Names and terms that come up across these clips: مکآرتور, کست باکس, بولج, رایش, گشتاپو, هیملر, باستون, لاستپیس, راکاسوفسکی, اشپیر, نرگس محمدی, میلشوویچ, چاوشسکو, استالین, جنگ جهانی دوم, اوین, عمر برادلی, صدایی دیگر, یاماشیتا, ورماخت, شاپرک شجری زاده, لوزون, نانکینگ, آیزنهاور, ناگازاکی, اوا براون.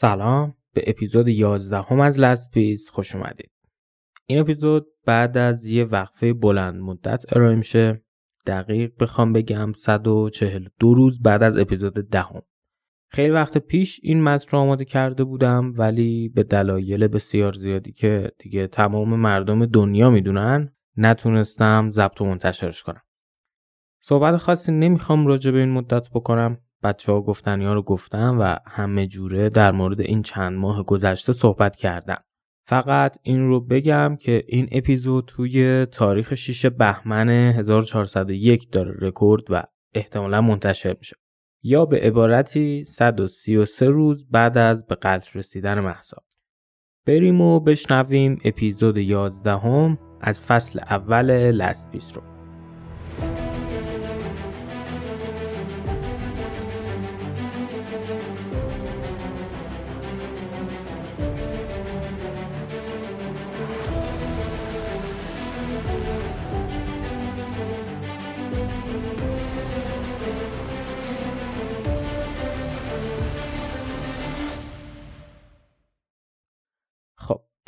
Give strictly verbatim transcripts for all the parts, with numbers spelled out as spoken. سلام به اپیزود یازده هم از لاستپیس خوش اومدید. این اپیزود بعد از یه وقفه بلند مدت ارائه میشه. دقیق بخوام بگم صد و چهل و دو روز بعد از اپیزود ده هم. خیلی وقت پیش این متن رو آماده کرده بودم ولی به دلایل بسیار زیادی که دیگه تمام مردم دنیا میدونن نتونستم ضبط و منتشرش کنم. صحبت خاصی نمیخوام راجع به این مدت بکنم. بچه ها گفتنی ها رو گفتم و همه جوره در مورد این چند ماه گذشته صحبت کردم. فقط این رو بگم که این اپیزود توی تاریخ ششم بهمن هزار و چهارصد و یک داره رکورد و احتمالا منتشر میشه. یا به عبارتی صد و سی و سه روز بعد از به قتل رسیدن مهسا. بریم و بشنویم اپیزود یازده هم از فصل اول لاستپیس رو.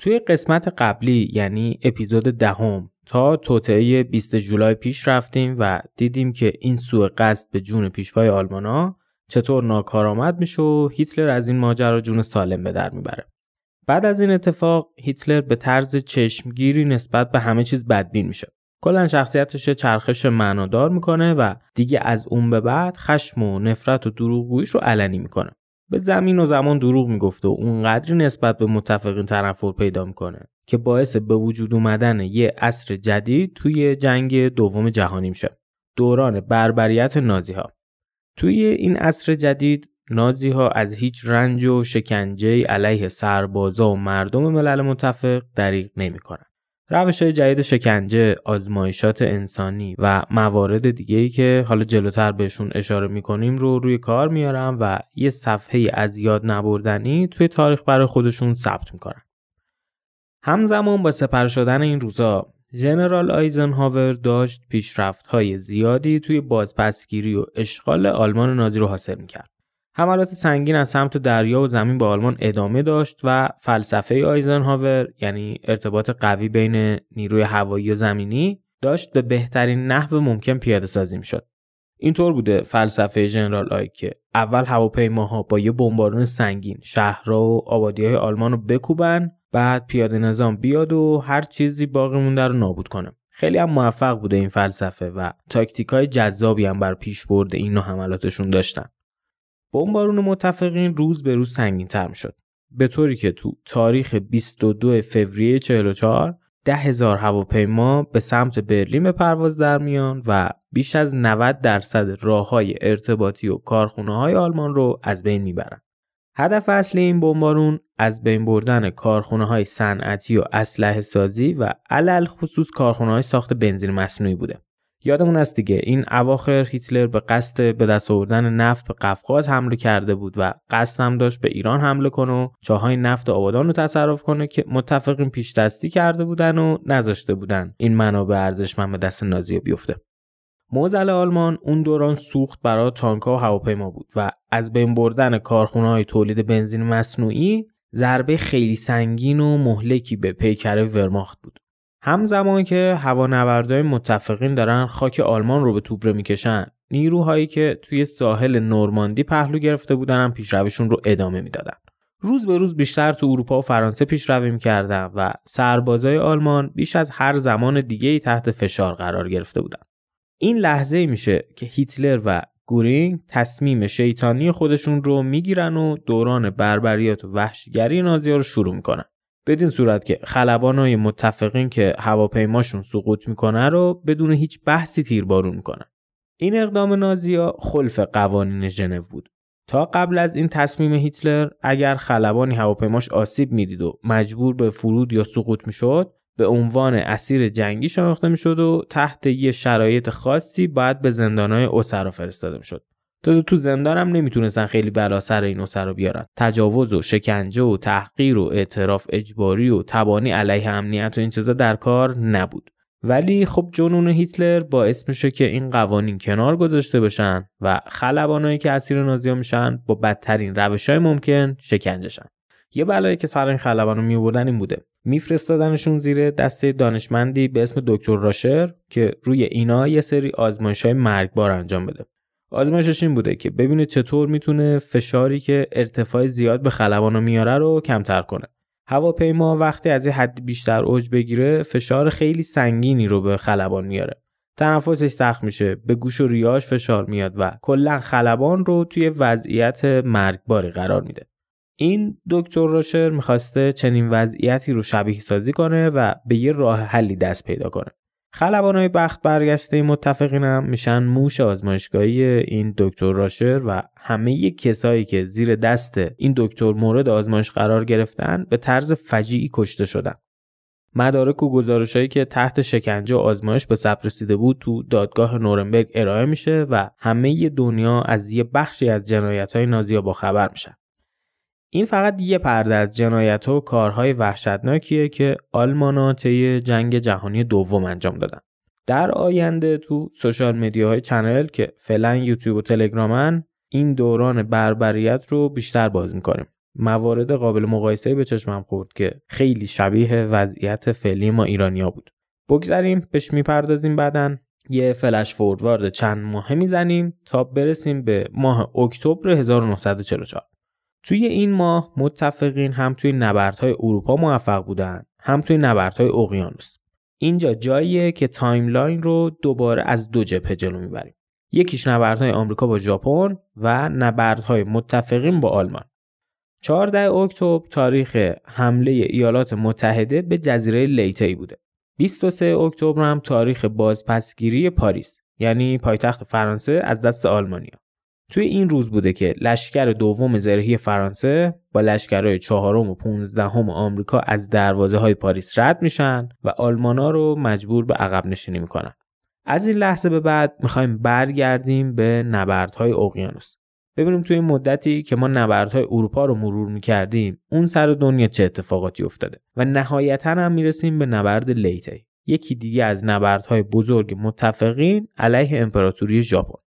توی قسمت قبلی یعنی اپیزود دهم تا توطئه بیستم ژولای پیش رفتیم و دیدیم که این سوء قصد به جون پیشوای آلمانا چطور ناکارآمد میشه و هیتلر از این ماجرا جون سالم به در میبره. بعد از این اتفاق هیتلر به طرز چشمگیری نسبت به همه چیز بدبین میشه. کلا شخصیتش چرخش معنادار میکنه و دیگه از اون به بعد خشم و نفرت و دروغگوییش رو علنی میکنه. به زمین و زمان دروغ میگفته و اونقدری نسبت به متفقین تنفر پیدا میکنه که باعث به وجود اومدن یه عصر جدید توی جنگ دوم جهانی میشه. دوران بربریت نازی ها. توی این عصر جدید نازی ها از هیچ رنج و شکنجه علیه سربازا و مردم ملل متفق دریغ نمی کنن. روش های جدید شکنجه، آزمایشات انسانی و موارد دیگه‌ای که حالا جلوتر بهشون اشاره می‌کنیم رو روی کار میارن و یه صفحه از یاد نبردنی توی تاریخ برای خودشون ثبت می‌کنن. همزمان با سپری شدن این روزا، ژنرال آیزنهاور داشت پیشرفت‌های زیادی توی بازپسگیری و اشغال آلمان نازی رو حاصل می‌کرد. حملات سنگین از سمت دریا و زمین به آلمان ادامه داشت و فلسفه آیزنهاور یعنی ارتباط قوی بین نیروی هوایی و زمینی داشت به بهترین نحو ممکن پیاده سازی می‌شد. اینطور بوده فلسفه ژنرال آی که اول هواپیماها با یه بمبارون سنگین شهرها و آبادی‌های آلمان رو بکوبن، بعد پیاده نظام بیاد و هر چیزی باقی مونده رو نابود کنه. خیلی هم موفق بوده این فلسفه و تاکتیک‌های جذابی هم بر پیشبرد این نوع حملاتشون داشتن. بمبارون متفقین روز به روز سنگین‌تر می‌شد، به طوری که تو تاریخ بیست و دوم فوریه چهل و چهار ده هزار هواپیما به سمت برلین به پرواز در میان و بیش از نود درصد راه‌های ارتباطی و کارخانه‌های آلمان رو از بین میبرن. هدف اصلی این بمبارون از بین بردن کارخانه‌های صنعتی و اسلحه سازی و علل خصوص کارخانه‌های ساخت بنزین مصنوعی بوده. یادمون هست دیگه این اواخر هیتلر به قصد به دست آوردن نفت به قفقاز حمله کرده بود و قصد هم داشت به ایران حمله کنه و چاهای نفت آبادان رو تصرف کنه که متفقین پیش دستی کرده بودن و نذاشته بودن این منابع ارزشمند به دست نازی‌ها بیفته. معضل آلمان اون دوران سوخت برای تانک‌ها و هواپیما بود و از بین بردن کارخانه‌های تولید بنزین مصنوعی ضربه خیلی سنگین و مهلکی به پیکره ورماخت بود. همزمان که هوانوردهای متفقین دارن خاک آلمان رو به توبره میکشن، نیروهایی که توی ساحل نورماندی پهلو گرفته بودن هم پیشرویشون رو ادامه میدادن. روز به روز بیشتر تو اروپا و فرانسه پیشروی میکردن و سربازای آلمان بیش از هر زمان دیگه‌ای تحت فشار قرار گرفته بودن. این لحظه میشه که هیتلر و گورینگ تصمیم شیطانی خودشون رو میگیرن و دوران بربریات و وحشیگری نازی‌ها رو شروع میکنن. بدین صورت که خلبانای متفقین که هواپیماشون سقوط میکنه رو بدون هیچ بحثی تیربارون میکنن. این اقدام نازی‌ها خلف قوانین ژنو بود. تا قبل از این تصمیم هیتلر اگر خلبانی هواپیماش آسیب میدید و مجبور به فرود یا سقوط میشد، به عنوان اسیر جنگی شناخته میشد و تحت یه شرایط خاصی باید به زندانهای اسرا فرستاده میشد. تا تو زندان هم نمیتونستن خیلی بلا سر این اسرا بیارن. تجاوز و شکنجه و تحقیر و اعتراف اجباری و تبانی علیه امنیت و این چیزا در کار نبود. ولی خب جنون هیتلر باعث میشه که این قوانین کنار گذاشته بشن و خلبانایی که اسیر نازی‌ها میشن با بدترین روش‌های ممکن شکنجهشن. یه بلایی که سر این خلبانو میوردن این بوده، میفرستادنشون زیر دسته دانشمندی به اسم دکتر راشر که روی اینا یه سری آزمایش‌های مرگبار انجام بده. آزمایشش این بوده که ببینه چطور میتونه فشاری که ارتفاع زیاد به خلبانو میاره رو کمتر کنه. هواپیما وقتی از یه حد بیشتر اوج بگیره فشار خیلی سنگینی رو به خلبان میاره. تنفسش سخت میشه، به گوش و ریه‌اش فشار میاد و کلا خلبان رو توی وضعیت مرگباری قرار میده. این دکتر راشر میخواسته چنین وضعیتی رو شبیه سازی کنه و به یه راه حلی دست پیدا کنه. خلبانای بخت برگشته متفقین هم میشن موش آزمایشگاهی این دکتر راشر و همه کسایی که زیر دست این دکتر مورد آزمایش قرار گرفتن به طرز فجیعی کشته شدن. مدارک و گزارشایی که تحت شکنجه و آزمایش به ثبت رسیده بود تو دادگاه نورنبرگ ارائه میشه و همه دنیا از یه بخشی از جنایت‌های نازی‌ها با خبر میشن. این فقط یه پرده از جنایت‌ها و کارهای وحشتناکیه که آلمان‌ها طی جنگ جهانی دوم انجام دادن. در آینده تو سوشال مدیاهای چنل که فعلا یوتیوب و تلگرامن، این دوران بربریت رو بیشتر باز می‌کنیم. موارد قابل مقایسه به چشمم خورد که خیلی شبیه وضعیت فعلی ما ایرانیا بود. بگذاریم بهش می‌پردازیم، بعداً یه فلش فوروارد چند ماهه می‌زنیم تا برسیم به ماه اکتبر هزار و نهصد و چهل و چهار. توی این ماه متفقین هم توی نبردهای اروپا موفق بودن، هم توی نبردهای اقیانوس. اینجا جاییه که تایملاین رو دوباره از دو جبهه جلو میبریم. یکیش نبردهای آمریکا با ژاپن و نبردهای متفقین با آلمان. چهاردهم اکتبر تاریخ حمله ایالات متحده به جزیره لیتی بوده. بیست و سوم اکتبر هم تاریخ بازپسگیری پاریس، یعنی پایتخت فرانسه از دست آلمانیا. توی این روز بوده که لشکر دوم زرهی فرانسه با لشکرهای چهارم و پونزدهم آمریکا از دروازه های پاریس رد میشن و آلمانا رو مجبور به عقب نشینی میکنن. از این لحظه به بعد میخوایم برگردیم به نبردهای اقیانوس. ببینیم توی این مدتی که ما نبردهای اروپا رو مرور میکردیم، اون سر دنیا چه اتفاقاتی افتاده و نهایتاً هم میرسیم به نبرد لیتی، یکی دیگه از نبردهای بزرگ متفقین علیه امپراتوری ژاپن.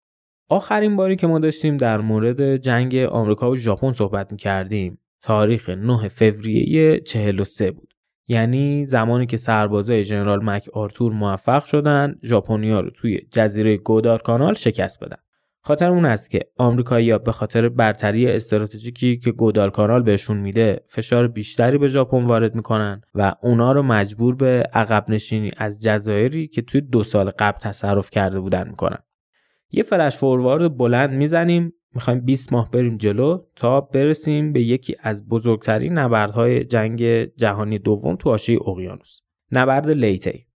آخرین باری که ما داشتیم در مورد جنگ آمریکا و ژاپن صحبت می‌کردیم تاریخ نهم فوریه چهل و سه بود، یعنی زمانی که سربازای ژنرال مکآرتور موفق شدن ژاپنی‌ها رو توی جزیره گودار کانال شکست بدن. خاطر اون است که آمریکایی‌ها به خاطر برتری استراتژیکی که گودار کانال بهشون میده فشار بیشتری به ژاپن وارد می‌کنن و اونا رو مجبور به عقب نشینی از جزایری که توی دو سال قبل تصرف کرده بودن می‌کنن. یه فلش فوروارد بلند میزنیم، میخوایم بیست ماه بریم جلو تا برسیم به یکی از بزرگترین نبردهای جنگ جهانی دوم تو حاشیه اقیانوس، نبرد لیتی.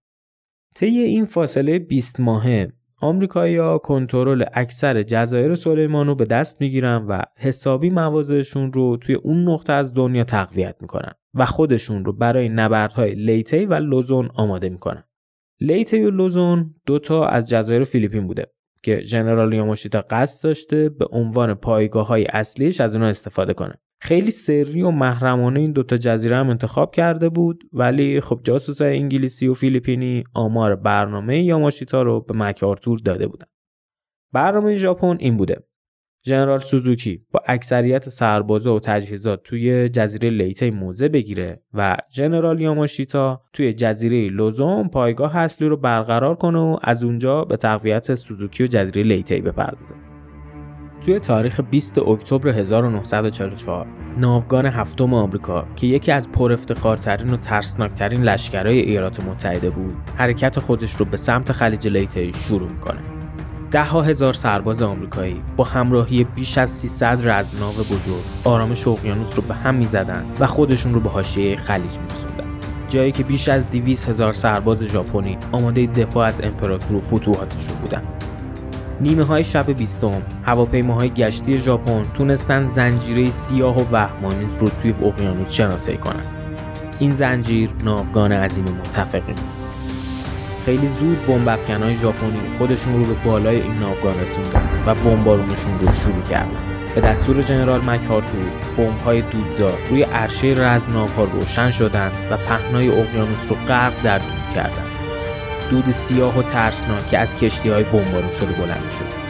طی این فاصله بیست ماهه آمریکایی‌ها کنترل اکثر جزایر سلیمانو به دست میگیرن و حسابی مواضعشون رو توی اون نقطه از دنیا تقویت میکنن و خودشون رو برای نبردهای لیتی و لوزون آماده میکنن. لیتی و لوزون دوتا از جزایر فیلیپین بوده که ژنرال یاماشیتا قصد داشته به عنوان پایگاه‌های اصلیش از اونها استفاده کنه. خیلی سری و محرمانه این دوتا جزیره هم انتخاب کرده بود، ولی خب جاسوسای انگلیسی و فیلیپینی آمار برنامه یاماشیتا رو به مک‌آرتور داده بودن. برنامه ژاپن این بوده: ژنرال سوزوکی با اکثریت سربازا و تجهیزات توی جزیره لیتی موضع بگیره و ژنرال یاماشیتا توی جزیره لوزون پایگاه اصلی رو برقرار کنه و از اونجا به تقویت سوزوکی و جزیره لیتی بپردازه. توی تاریخ بیستم اکتبر هزار و نهصد و چهل و چهار ناوگان هفتم آمریکا که یکی از پرافتخارترین و ترسناکترین لشکرهای ایالات متحده بود، حرکت خودش رو به سمت خلیج لیتی شروع می‌کنه. ده ها هزار سرباز آمریکایی با همراهی بیش از سیصد رزمناو بزرگ آرامش اقیانوس رو به هم می‌زدند و خودشون رو به حاشیه خلیج می‌رسوندن، جایی که بیش از دویست هزار سرباز ژاپنی آماده دفاع از امپراتور و فتوحاتش بودند. نیمه‌های شب بیستم هواپیماهای گشتی ژاپن تونستن زنجیره سیاه و وهم‌آمیز رو توی اقیانوس شناسایی کنن. این زنجیر ناوگان عظیم متفقین. خیلی زود بمب افکن‌های ژاپنی خودشون رو به بالای این ناوگان رسوندن و بمبارونشون رو شروع کردن. به دستور جنرال مک‌آرتور، بمب‌های دودزار روی عرشه رزمناوها روشن شدند و پهنای اقیانوس رو غرق در دود کردند. دود سیاه و ترسناک که از کشتی‌های بمبارون شده بلند می‌شد.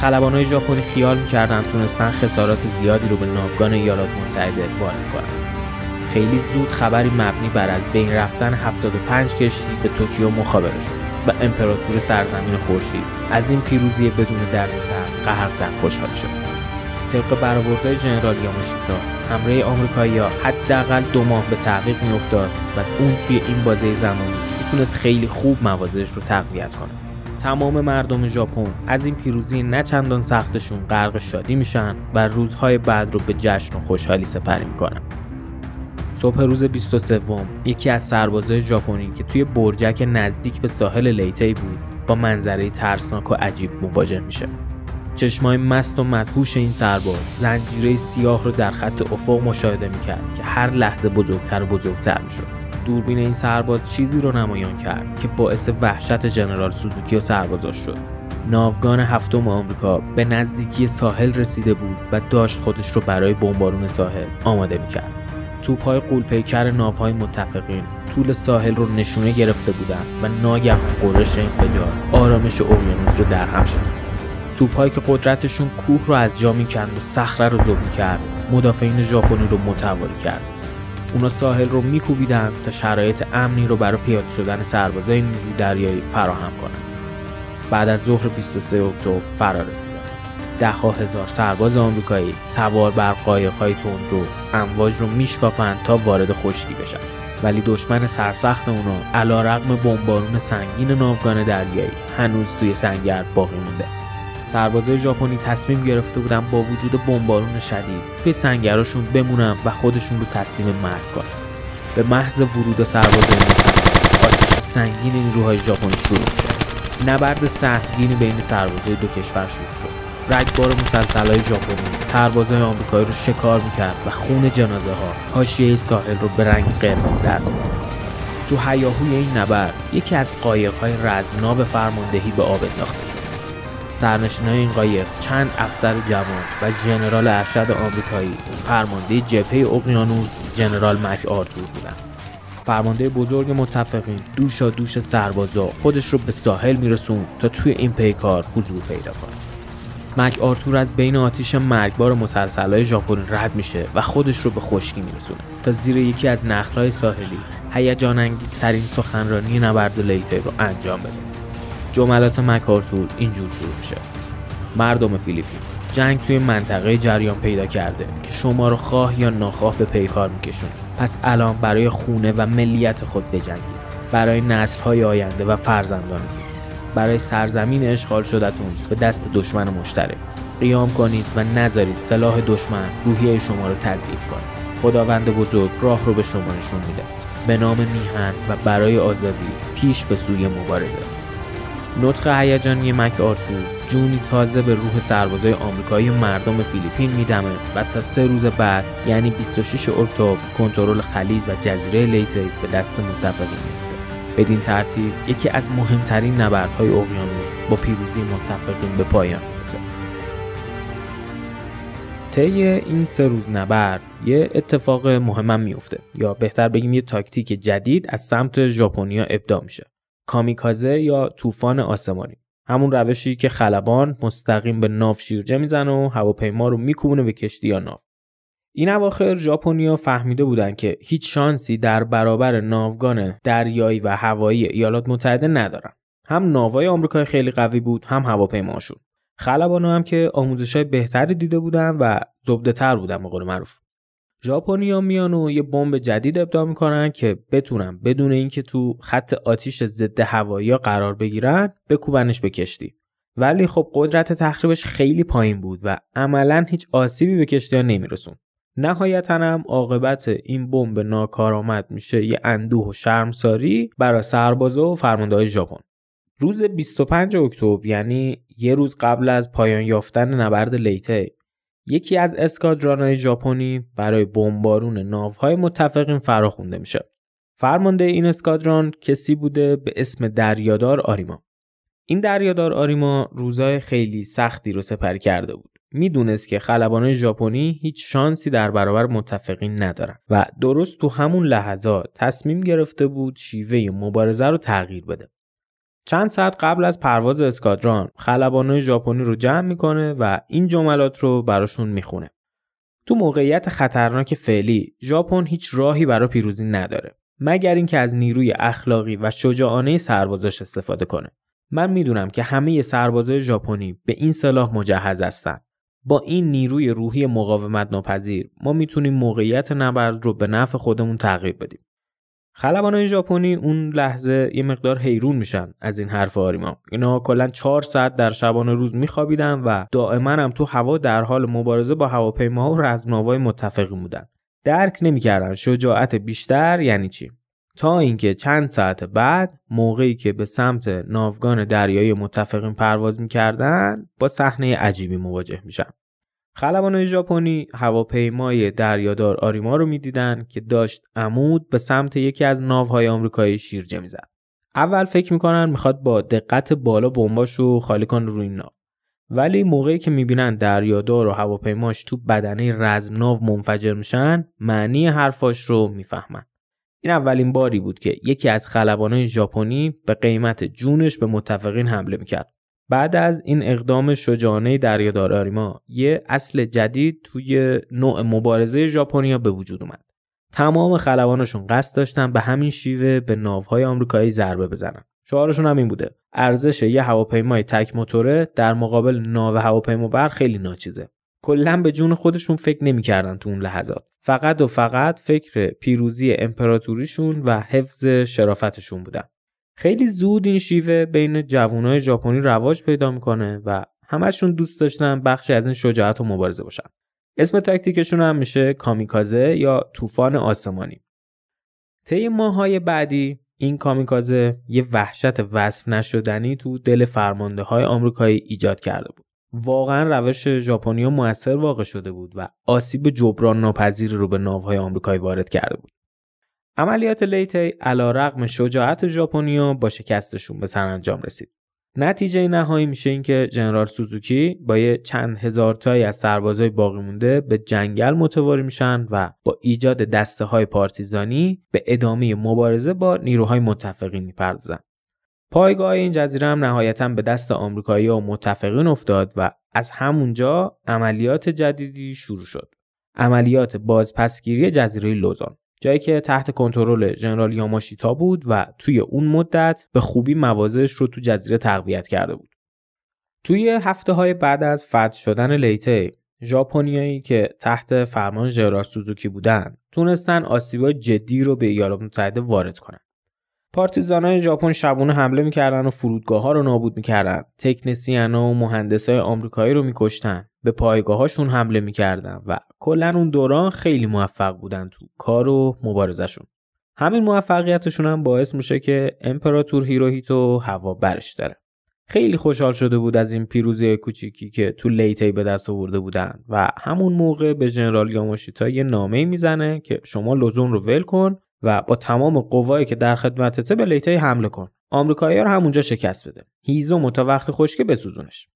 خلبان‌های ژاپنی خیال می‌کردند تونستن خسارات زیادی رو به ناوگان ایالات متحده وارد کنند. خیلی زود خبری مبنی بر از بین رفتن هفتاد و پنج کشتی به توکیو مخابره شد و امپراتور سرزمین خورشید از این پیروزی بدون دردسر قهرمان خوشحال شد. طبق برآورده ژنرال یاماشیتا، حمله آمریکایی‌ها حداقل دو ماه به تعقیب می‌افتاد و اون توی این بازه زمانی میتونست خیلی خوب موازنش رو تقویت کنه. تمام مردم ژاپن از این پیروزی نه چندان سختشون غرق شادی میشن و روزهای بعد رو به جشن و خوشحالی سپری می‌کنن. صبح روز بیست و سوم یکی از سربازای ژاپنی که توی برجک نزدیک به ساحل لیته‌ای بود، با منظره ترسناک و عجیب مواجه میشه. چشمای مست و مدهوش این سرباز زنجیره سیاه رو در خط افق مشاهده میکرد که هر لحظه بزرگتر و بزرگتر میشد. دوربین این سرباز چیزی رو نمایان کرد که باعث وحشت ژنرال سوزوکی و سربازاش شد. ناوگان هفتم آمریکا به نزدیکی ساحل رسیده بود و داشت خودش رو برای بمبارون ساحل آماده میکرد. توپ‌های غول‌پیکر ناوهای متفقین طول ساحل رو نشونه گرفته بودند و ناگهان غرش انفجار آرامش اقیانوس رو در هم شکست. توپ‌هایی که قدرتشون کوه رو از جا می‌کند و صخره رو ذوب کرد، مدافعین ژاپنی رو متواری کرد. اونا ساحل رو میکوبیدن تا شرایط امنی رو برای پیاده شدن سربازای نیروی دریایی فراهم کنند. بعد از ظهر بیست و سوم اکتبر فرا رسیدن. ده ها هزار سرباز آمریکایی سوار بر قایق‌های تندرو امواج رو میشکافند تا وارد خشکی بشن، ولی دشمن سرسخت اونا علیرغم بمبارون سنگین ناوگان دریایی هنوز توی سنگر باقی مونده. سربازای ژاپنی تصمیم گرفته بودن با وجود بمبارون شدید توی سنگراشون بمونن و خودشون رو تسلیم مرگ کنن. به محض ورود سربازای متفق، آتش سنگین نیروهای ژاپنی شروع شد. نبرد سهمگینی بین سربازای دو کشور شروع شد. رگبار مسلسل‌های ژاپنی سربازای آمریکایی رو شکار می‌کرد و خون جنازه‌ها حاشیه ساحل رو به رنگ قرمز در می‌آورد. تو هیاهوی این نبرد یکی از قایق‌های رزمناو فرماندهی به آب انداخته شد. سرنشینای این قایق چند افسر جوان و ژنرال ارشد آمریکایی، فرمانده جبهه اقیانوس ژنرال مکآرتور بودند. فرمانده بزرگ متفقین دوشا دوش سربازا خودش رو به ساحل می‌رسوند تا توی این پیکار حضور پیدا کنه. مکآرتور از بین آتش مرگبار مسلسل‌های ژاپنی رد میشه و خودش رو به خشکی میرسونه تا زیر یکی از نخل‌های ساحلی هیجان انگیزترین سخنرانی نبرد لیته رو انجام بده. جملات مکآرتور اینجور شروع میشه: مردم فیلیپین، جنگ توی منطقه جریان پیدا کرده که شما رو خواه یا ناخواه به پیکار میکشونه، پس الان برای خونه و ملیت خود بجنگید، برای نسل‌های آینده و فرزندانتون، برای سرزمین اشغال شدتون به دست دشمن مشترک قیام کنید و نذارید سلاح دشمن روحیه شما رو تضعیف کنه. خداوند بزرگ راه رو به شما نشون میده. به نام میهن و برای آزادی پیش به سوی مبارزه. نطق هیجانی مک‌آرتور جونی تازه به روح سربازای آمریکایی و مردم فیلیپین میدمه و تا سه روز بعد یعنی بیست و ششم اکتبر کنترل خلیج و جزیره لیته به دست متفقین. بدین ترتیب یکی از مهمترین نبردهای اقیانوس با پیروزی متفقین به پایان رسید. طی این سه روز نبرد یه اتفاق مهم میفته، یا بهتر بگیم یه تاکتیک جدید از سمت ژاپنیا ابدا میشه: کامیکازه یا طوفان آسمانی. همون روشی که خلبان مستقیم به ناو شیرجه میزنه و هواپیما رو میکوبونه به کشتی یا ناو. این اواخر ژاپنیا فهمیده بودن که هیچ شانسی در برابر ناوگان دریایی و هوایی ایالات متحده ندارن. هم ناوهای آمریکای خیلی قوی بود، هم هواپیماشون. خلبانا هم که آموزش‌های بهتری دیده بودن و زبده‌تر بودن به قول معروف. ژاپنیا میان و یه بمب جدید ابداع میکنن که بتونن بدون اینکه تو خط آتش ضد هوایی قرار بگیرن بکوبنش به کشتی. ولی خب قدرت تخریبش خیلی پایین بود و عملاً هیچ آسیبی به کشتی‌ها نمی‌رسوند. نهایتاً هم عاقبت این بمب ناکارآمد میشه یه اندوه و شرمساری برای سربازا و فرمانده‌های ژاپن. روز بیست و پنجم اکتبر یعنی یه روز قبل از پایان یافتن نبرد لیته، یکی از اسکادران‌های ژاپنی برای بمبارون ناوهای متفقین فراخوانده میشه. فرمانده این اسکادران کسی بوده به اسم دریادار آریما. این دریادار آریما روزای خیلی سختی رو سپری کرده بود. میدونست که خلبانان ژاپنی هیچ شانسی در برابر متفقین ندارن و درست تو همون لحظات تصمیم گرفته بود شیوه مبارزه رو تغییر بده. چند ساعت قبل از پرواز اسکادران خلبانای ژاپنی رو جمع میکنه و این جملات رو براشون میخونه. تو موقعیت خطرناک فعلی ژاپن هیچ راهی برای پیروزی نداره مگر اینکه از نیروی اخلاقی و شجاعانه سربازاش استفاده کنه. من میدونم که همه سربازای ژاپنی به این سلاح مجهز هستن. با این نیروی روحی مقاومت ناپذیر ما میتونیم موقعیت نبرد رو به نفع خودمون تغییر بدیم. خلبانای ژاپنی اون لحظه یه مقدار حیرون میشن از این حرف آریما. اینا کلا چهار ساعت در شبانه روز میخوابیدن و دائما هم تو هوا در حال مبارزه با هواپیماها و رزمناوهای متفق بودن. درک نمیکردن شجاعت بیشتر یعنی چی. تا اینکه چند ساعت بعد موقعی که به سمت ناوگان دریایی متفقین پرواز میکردن با صحنه عجیبی مواجه میشن. خلبانای ژاپنی هواپیمای دریادار آریما رو میدیدن که داشت عمود به سمت یکی از ناوهای آمریکایی شیرجه میزد. اول فکر میکنن میخواد با دقت بالا بمباشو خالی کنه روی این ناو. ولی موقعی که میبینن دریادار و هواپیماش تو بدنه رزمناو منفجر میشن معنی حرفاش رو میفهمن. این اولین باری بود که یکی از خلبانای ژاپنی به قیمت جونش به متفقین حمله میکرد. بعد از این اقدام شجاعانه دریادار آریما یه اصل جدید توی نوع مبارزه ژاپنیا به وجود اومد. تمام خلباناشون قصد داشتن به همین شیوه به ناوهای آمریکایی ضربه بزنن. شعارشون هم این بوده: ارزش یه هواپیمای تک موتوره در مقابل ناو هواپیمابر خیلی ناچیزه. کلاً به جون خودشون فکر نمی‌کردن تو اون لحظات. فقط و فقط فکر پیروزی امپراتوریشون و حفظ شرافتشون بودن. خیلی زود این شیوه بین جوانای ژاپنی رواج پیدا میکنه و همشون دوست داشتن بخشی از این شجاعت و مبارزه باشن. اسم تاکتیکشون هم میشه کامیکازه یا طوفان آسمانی. طی ماه‌های بعدی این کامیکازه یه وحشت وصف نشدنی تو دل فرمانده‌های آمریکایی ایجاد کرده بود. واقعا روش ژاپنیا مؤثر واقع شده بود و آسیب جبران ناپذیری رو به ناوهای آمریکایی وارد کرده بود. عملیات لیتی علیرغم شجاعت ژاپنیا با شکستشون به سرانجام رسید. نتیجه نهایی میشه این که ژنرال سوزوکی با یه چند هزار تایی از سربازای باقی مونده به جنگل متواری میشن و با ایجاد دسته‌های پارتیزانی به ادامه مبارزه با نیروهای متفقین میپردازن. پایگاه این جزیره هم نهایتاً به دست آمریکایی‌ها و متفقین افتاد و از همونجا عملیات جدیدی شروع شد. عملیات بازپسگیری جزیره لوزان، جایی که تحت کنترل ژنرال یاماشیتا بود و توی اون مدت به خوبی مواضعش رو تو جزیره تقویت کرده بود. توی هفته‌های بعد از فتح شدن لیته، ژاپنیایی که تحت فرمان ژنرال سوزوکی بودن، تونستن آسیب‌های جدی رو به ایالات متحده وارد کنن. پارتیزانای ژاپن شبونه حمله میکردن و فرودگاه‌ها رو نابود میکردن. تکنسین‌ها و مهندسای آمریکایی رو میکشتن. به پایگاه‌هاشون حمله میکردن و کلاً اون دوران خیلی موفق بودن تو کار و مبارزه‌شون. همین موفقیتشون هم باعث میشه که امپراتور هیروهیتو هوا برش داره. خیلی خوشحال شده بود از این پیروزی کوچیکی که تو لیتی به دست آورده بودن و همون موقع به ژنرال یاماشیتا یه نامه میزنه که شما لوزون رو ول کن و با تمام قوایی که در خدمتته به لیتی حمله کن. آمریکایی‌ها رو همونجا شکست بده. هیزومو تا وقت خشکه بسوزونش.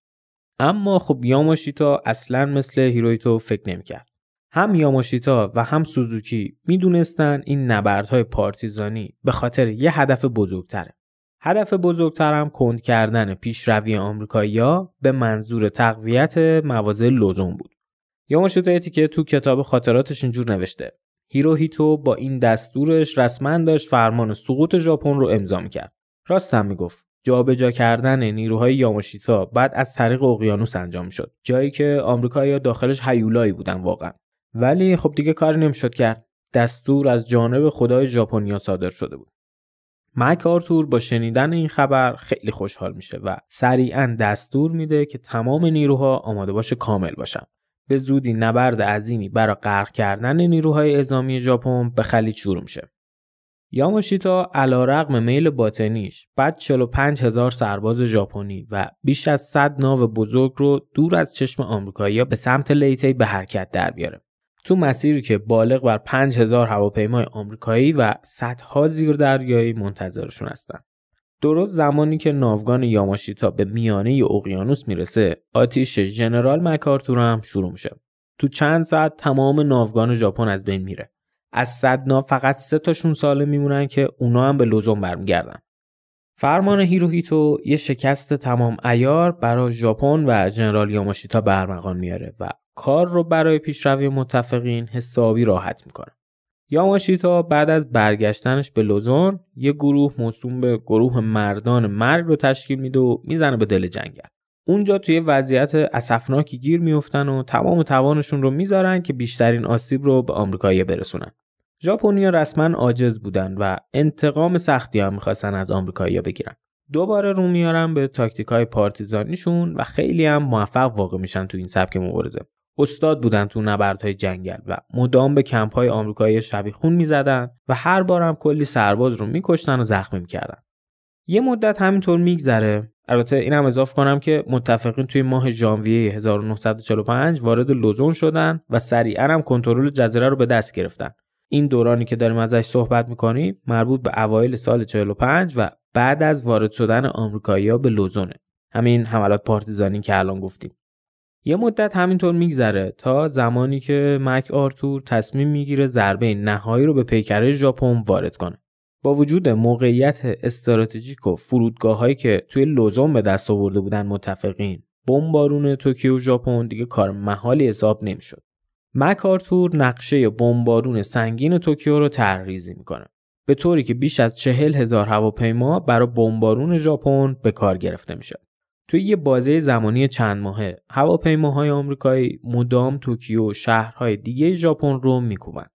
اما خب یاماشیتا اصلا مثل هیروهیتو فکر نمی‌کرد. هم یاماشیتا و هم سوزوکی می‌دونستن این نبردهای پارتیزانی به خاطر یه هدف بزرگتره. هدف بزرگتر هم کند کردن پیشروی آمریکایی‌ها به منظور تقویت مواضع لزوم بود. یاماشیتا که تو کتاب خاطراتش اینجور نوشته: هیروهیتو با این دستورش رسما داشت فرمان سقوط ژاپن رو امضا می‌کرد. راست هم می‌گفت. جابجا کردن نیروهای یاماشیتا بعد از طریق اقیانوس انجام شد، جایی که آمریکایی‌ها داخلش هیولایی بودن واقعا. ولی خب دیگه کاری نمی‌شد کرد. دستور از جانب خدای ژاپنیا صادر شده بود. مکآرتور با شنیدن این خبر خیلی خوشحال میشه و سریعاً دستور میده که تمام نیروها آماده باشه کامل باشن. به زودی نبرد عظیمی برای غرق کردن نیروهای اعزامی ژاپن به خلیج شروع میشه. یاماشیتا علیرغم میل باطنیش بعد چهل و پنج هزار سرباز ژاپنی و بیش از صد ناو بزرگ رو دور از چشم آمریکایی‌ها به سمت لیتی به حرکت در بیاره. تو مسیری که بالغ بر پنج هزار هواپیمای آمریکایی و صدها زیردریایی منتظرشون هستن. درست زمانی که ناوگان یاماشیتا به میانه اقیانوس میرسه، آتیش ژنرال مکآرتور هم شروع میشه. تو چند ساعت تمام ناوگان ژاپن از بین میره. از صد ناو فقط سه تاشون سالم میمونن که اونا هم به لوزون برمیگردن. فرمان هیروهیتو یه شکست تمام عیار برای ژاپن و ژنرال یاماشیتا برمغان میاره و کار رو برای پیشروی متفقین حسابی راحت میکنه. یاماشیتا بعد از برگشتنش به لوزون یه گروه موسوم به گروه مردان مرگ رو تشکیل میده و میزنه به دل جنگل. اونجا توی وضعیت اسفناکی گیر میافتن و تمام توانشون رو میذارن که بیشترین آسیب رو به آمریکایی‌ها برسونن. ژاپنیا رسما عاجز بودن و انتقام سختی هم می‌خواستن از آمریکایی‌ها بگیرن. دوباره رو میارن به تاکتیک‌های پارتیزانیشون و خیلی هم موفق واقع میشن تو این سبک مبارزه. استاد بودن تو نبردهای جنگل و مدام به کمپ‌های آمریکایی شبیخون می‌زدن و هر بار هم کلی سرباز رو می‌کشتن و زخمی می‌کردن. یه مدت همینطور می‌گذره. البته این هم اضافه کنم که متفقین توی ماه ژانویه هزار و نهصد و چهل و پنج وارد لوزون شدن و سریعا هم کنترل جزیره رو به دست گرفتن. این دورانی که داریم ازش صحبت میکنیم مربوط به اوایل سال چهل و پنج و بعد از وارد شدن آمریکایی‌ها به لوزونه. همین حملات پارتیزانی که الان گفتیم. یه مدت همینطور میگذره تا زمانی که مکآرتور تصمیم میگیره ضربه نهایی رو به پیکره ژاپن وارد کنه. با وجود موقعیت استراتژیک و فرودگاه‌هایی که توی لوزون به دست آورده بودن متفقین، بمبارون توکیو ژاپن دیگه کار محالی حساب نمی‌شد. مکآرتور نقشه بمبارون سنگین توکیو رو طراحی می‌کنه، به طوری که بیش از چهل هزار هواپیما برای بمبارون ژاپن به کار گرفته میشه. توی یه بازه زمانی چند ماهه، هواپیماهای آمریکایی مدام توکیو و شهرهای دیگه ژاپن رو می‌کوبن.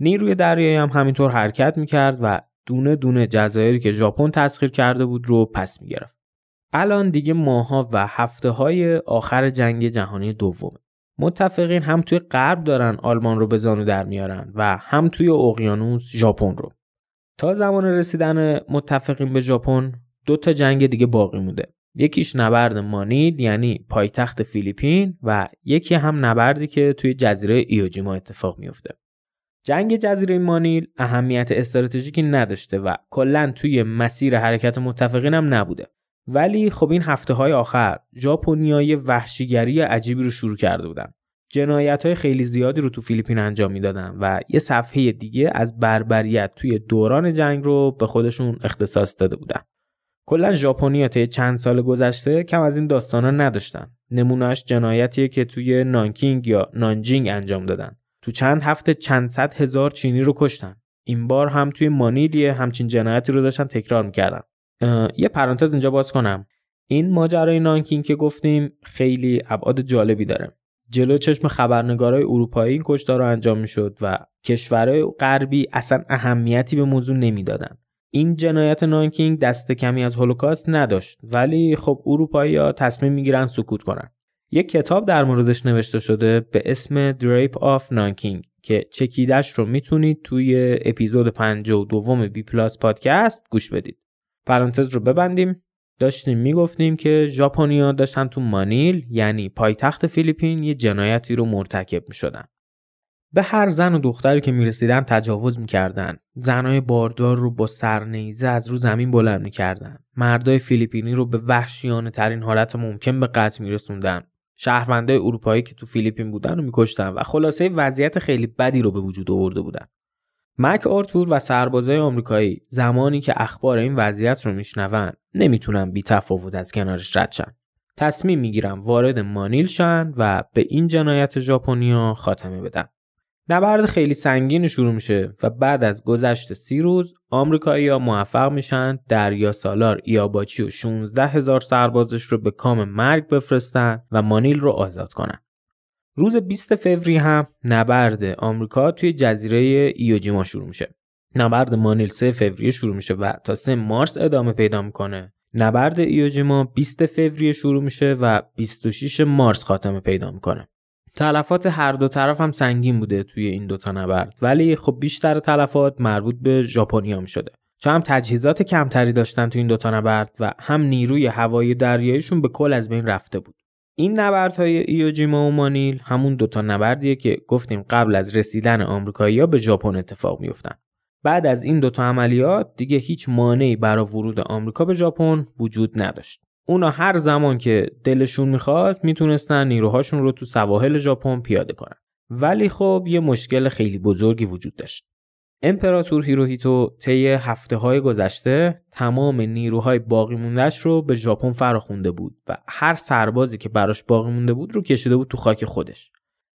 نیروی دریایی هم همینطور حرکت می‌کرد و دونه دونه جزایری که ژاپن تسخیر کرده بود رو پس میگرفت. الان دیگه ماها و هفته های آخر جنگ جهانی دومه. متفقین هم توی غرب دارن آلمان رو به زانو در میارن و هم توی اقیانوس ژاپن رو. تا زمان رسیدن متفقین به ژاپن دو تا جنگ دیگه باقی مونده. یکیش نبرد مانید یعنی پایتخت فیلیپین و یکی هم نبردی که توی جزیره ایوجیما اتفاق میفته. جنگ جزیره مانیل اهمیت استراتژیکی نداشته و کلاً توی مسیر حرکت متفقین هم نبوده. ولی خب این هفته‌های آخر ژاپنیای وحشیگری عجیبی رو شروع کرده بودن. جنایت‌های خیلی زیادی رو تو فیلیپین انجام میدادن و یه صفحه دیگه از بربریت توی دوران جنگ رو به خودشون اختصاص داده بودن. کلاً ژاپنی‌ها تا چند سال گذشته کم از این داستانا نداشتن. نمونه‌اش جنایتیه که توی نانکینگ یا نانجینگ انجام دادن. تو چند هفته چند صد هزار چینی رو کشتن. این بار هم توی مانیلیه همچین جنایتی رو داشتن تکرار میکردن. یه پرانتز اینجا باز کنم. این ماجرای نانکین که گفتیم خیلی ابعاد جالبی داره. جلو چشم خبرنگارای اروپایی این کشتار رو انجام میشد و کشورهای غربی اصلا اهمیتی به موضوع نمیدادن. این جنایت نانکین دست کمی از هولوکاست نداشت، ولی خب اروپایی‌ها تصمیم میگیرن سکوت کنن. یک کتاب در موردش نوشته شده به اسم Drape of Nanking که چکیدش رو میتونید توی اپیزود پنجاه و دو بی پلاس پادکست گوش بدید. پرانتز رو ببندیم. داشتیم میگفتیم که ژاپنیا داشتن تو مانیل یعنی پایتخت فیلیپین یه جنایتی رو مرتکب میشدن. به هر زن و دختری که میرسیدن تجاوز میکردن. زنای باردار رو با سرنیزه از رو زمین بلند میکردن. مردای فیلیپینی رو به وحشیانه ترین حالت ممکن به قتل میرسوندن. شهروندای اروپایی که تو فیلیپین بودن رو می‌کشتن و خلاصه وضعیت خیلی بدی رو به وجود آورده بودن. مک آرتور و سربازای آمریکایی زمانی که اخبار این وضعیت رو میشنون نمیتونن بی‌تفاوت از کنارش رد شن. تصمیم میگیرن وارد مانیل شن و به این جنایت ژاپنیا خاتمه بدن. نبرد خیلی سنگین شروع میشه و بعد از گذشت سی روز آمریکایی‌ها موفق میشن دریا سالار ایوباچی و شانزده هزار سربازش رو به کام مرگ بفرستن و مانیل رو آزاد کنن. روز بیست فوریه هم نبرد آمریکا توی جزیره ایوجیما شروع میشه. نبرد مانیل سوم فوریه شروع میشه و تا سوم مارس ادامه پیدا میکنه. نبرد ایوجیما بیست فوریه شروع میشه و بیست و ششم مارس خاتمه پیدا میکنه. تلفات هر دو طرف هم سنگین بوده توی این دوتا نبرد، ولی خب بیشتر تلفات مربوط به ژاپنیا می شده. چون هم تجهیزات کمتری داشتن توی این دوتا نبرد و هم نیروی هوایی دریاییشون به کل از بین رفته بود. این نبردهای ایوجیما و مانیل همون دوتا نبردیه که گفتیم قبل از رسیدن آمریکایی‌ها به ژاپن اتفاق می افتن. بعد از این دوتا عملیات دیگه هیچ مانعی برای ورود آمریکا به ژاپن وجود نداشت. اونا هر زمان که دلشون میخواست میتونستن نیروهاشون رو تو سواحل ژاپن پیاده کنن. ولی خب یه مشکل خیلی بزرگی وجود داشت. امپراتور هیروهیتو طی هفته‌های گذشته تمام نیروهای باقی مونده‌اش رو به ژاپن فراخونده بود و هر سربازی که براش باقی مونده بود رو کشیده بود تو خاک خودش.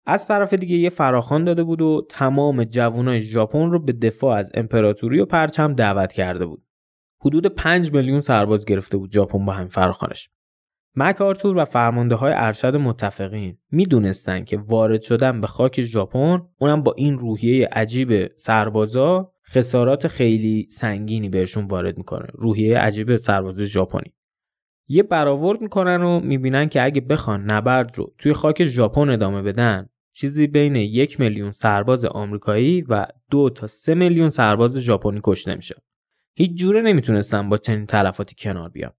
از طرف دیگه یه فراخوان داده بود و تمام جوانای ژاپن رو به دفاع از امپراتوری و پرچم دعوت کرده بود. حدود پنج میلیون سرباز گرفته بود ژاپن با همین فراخوانش. مکآرتور و فرمانده‌های ارشد متفقین می‌دونستن که وارد شدن به خاک ژاپن، اونم با این روحیه عجیب سربازا، خسارات خیلی سنگینی بهشون وارد می‌کنه. روحیه عجیب سربازی ژاپنی. یه برآورد می‌کنن و می‌بینن که اگه بخوان نبرد رو توی خاک ژاپن ادامه بدن، چیزی بین یک میلیون سرباز آمریکایی و دو تا سه میلیون سرباز ژاپنی کشته میشه. هیچ جوره نمیتونستن با چنین تلفاتی کنار بیان.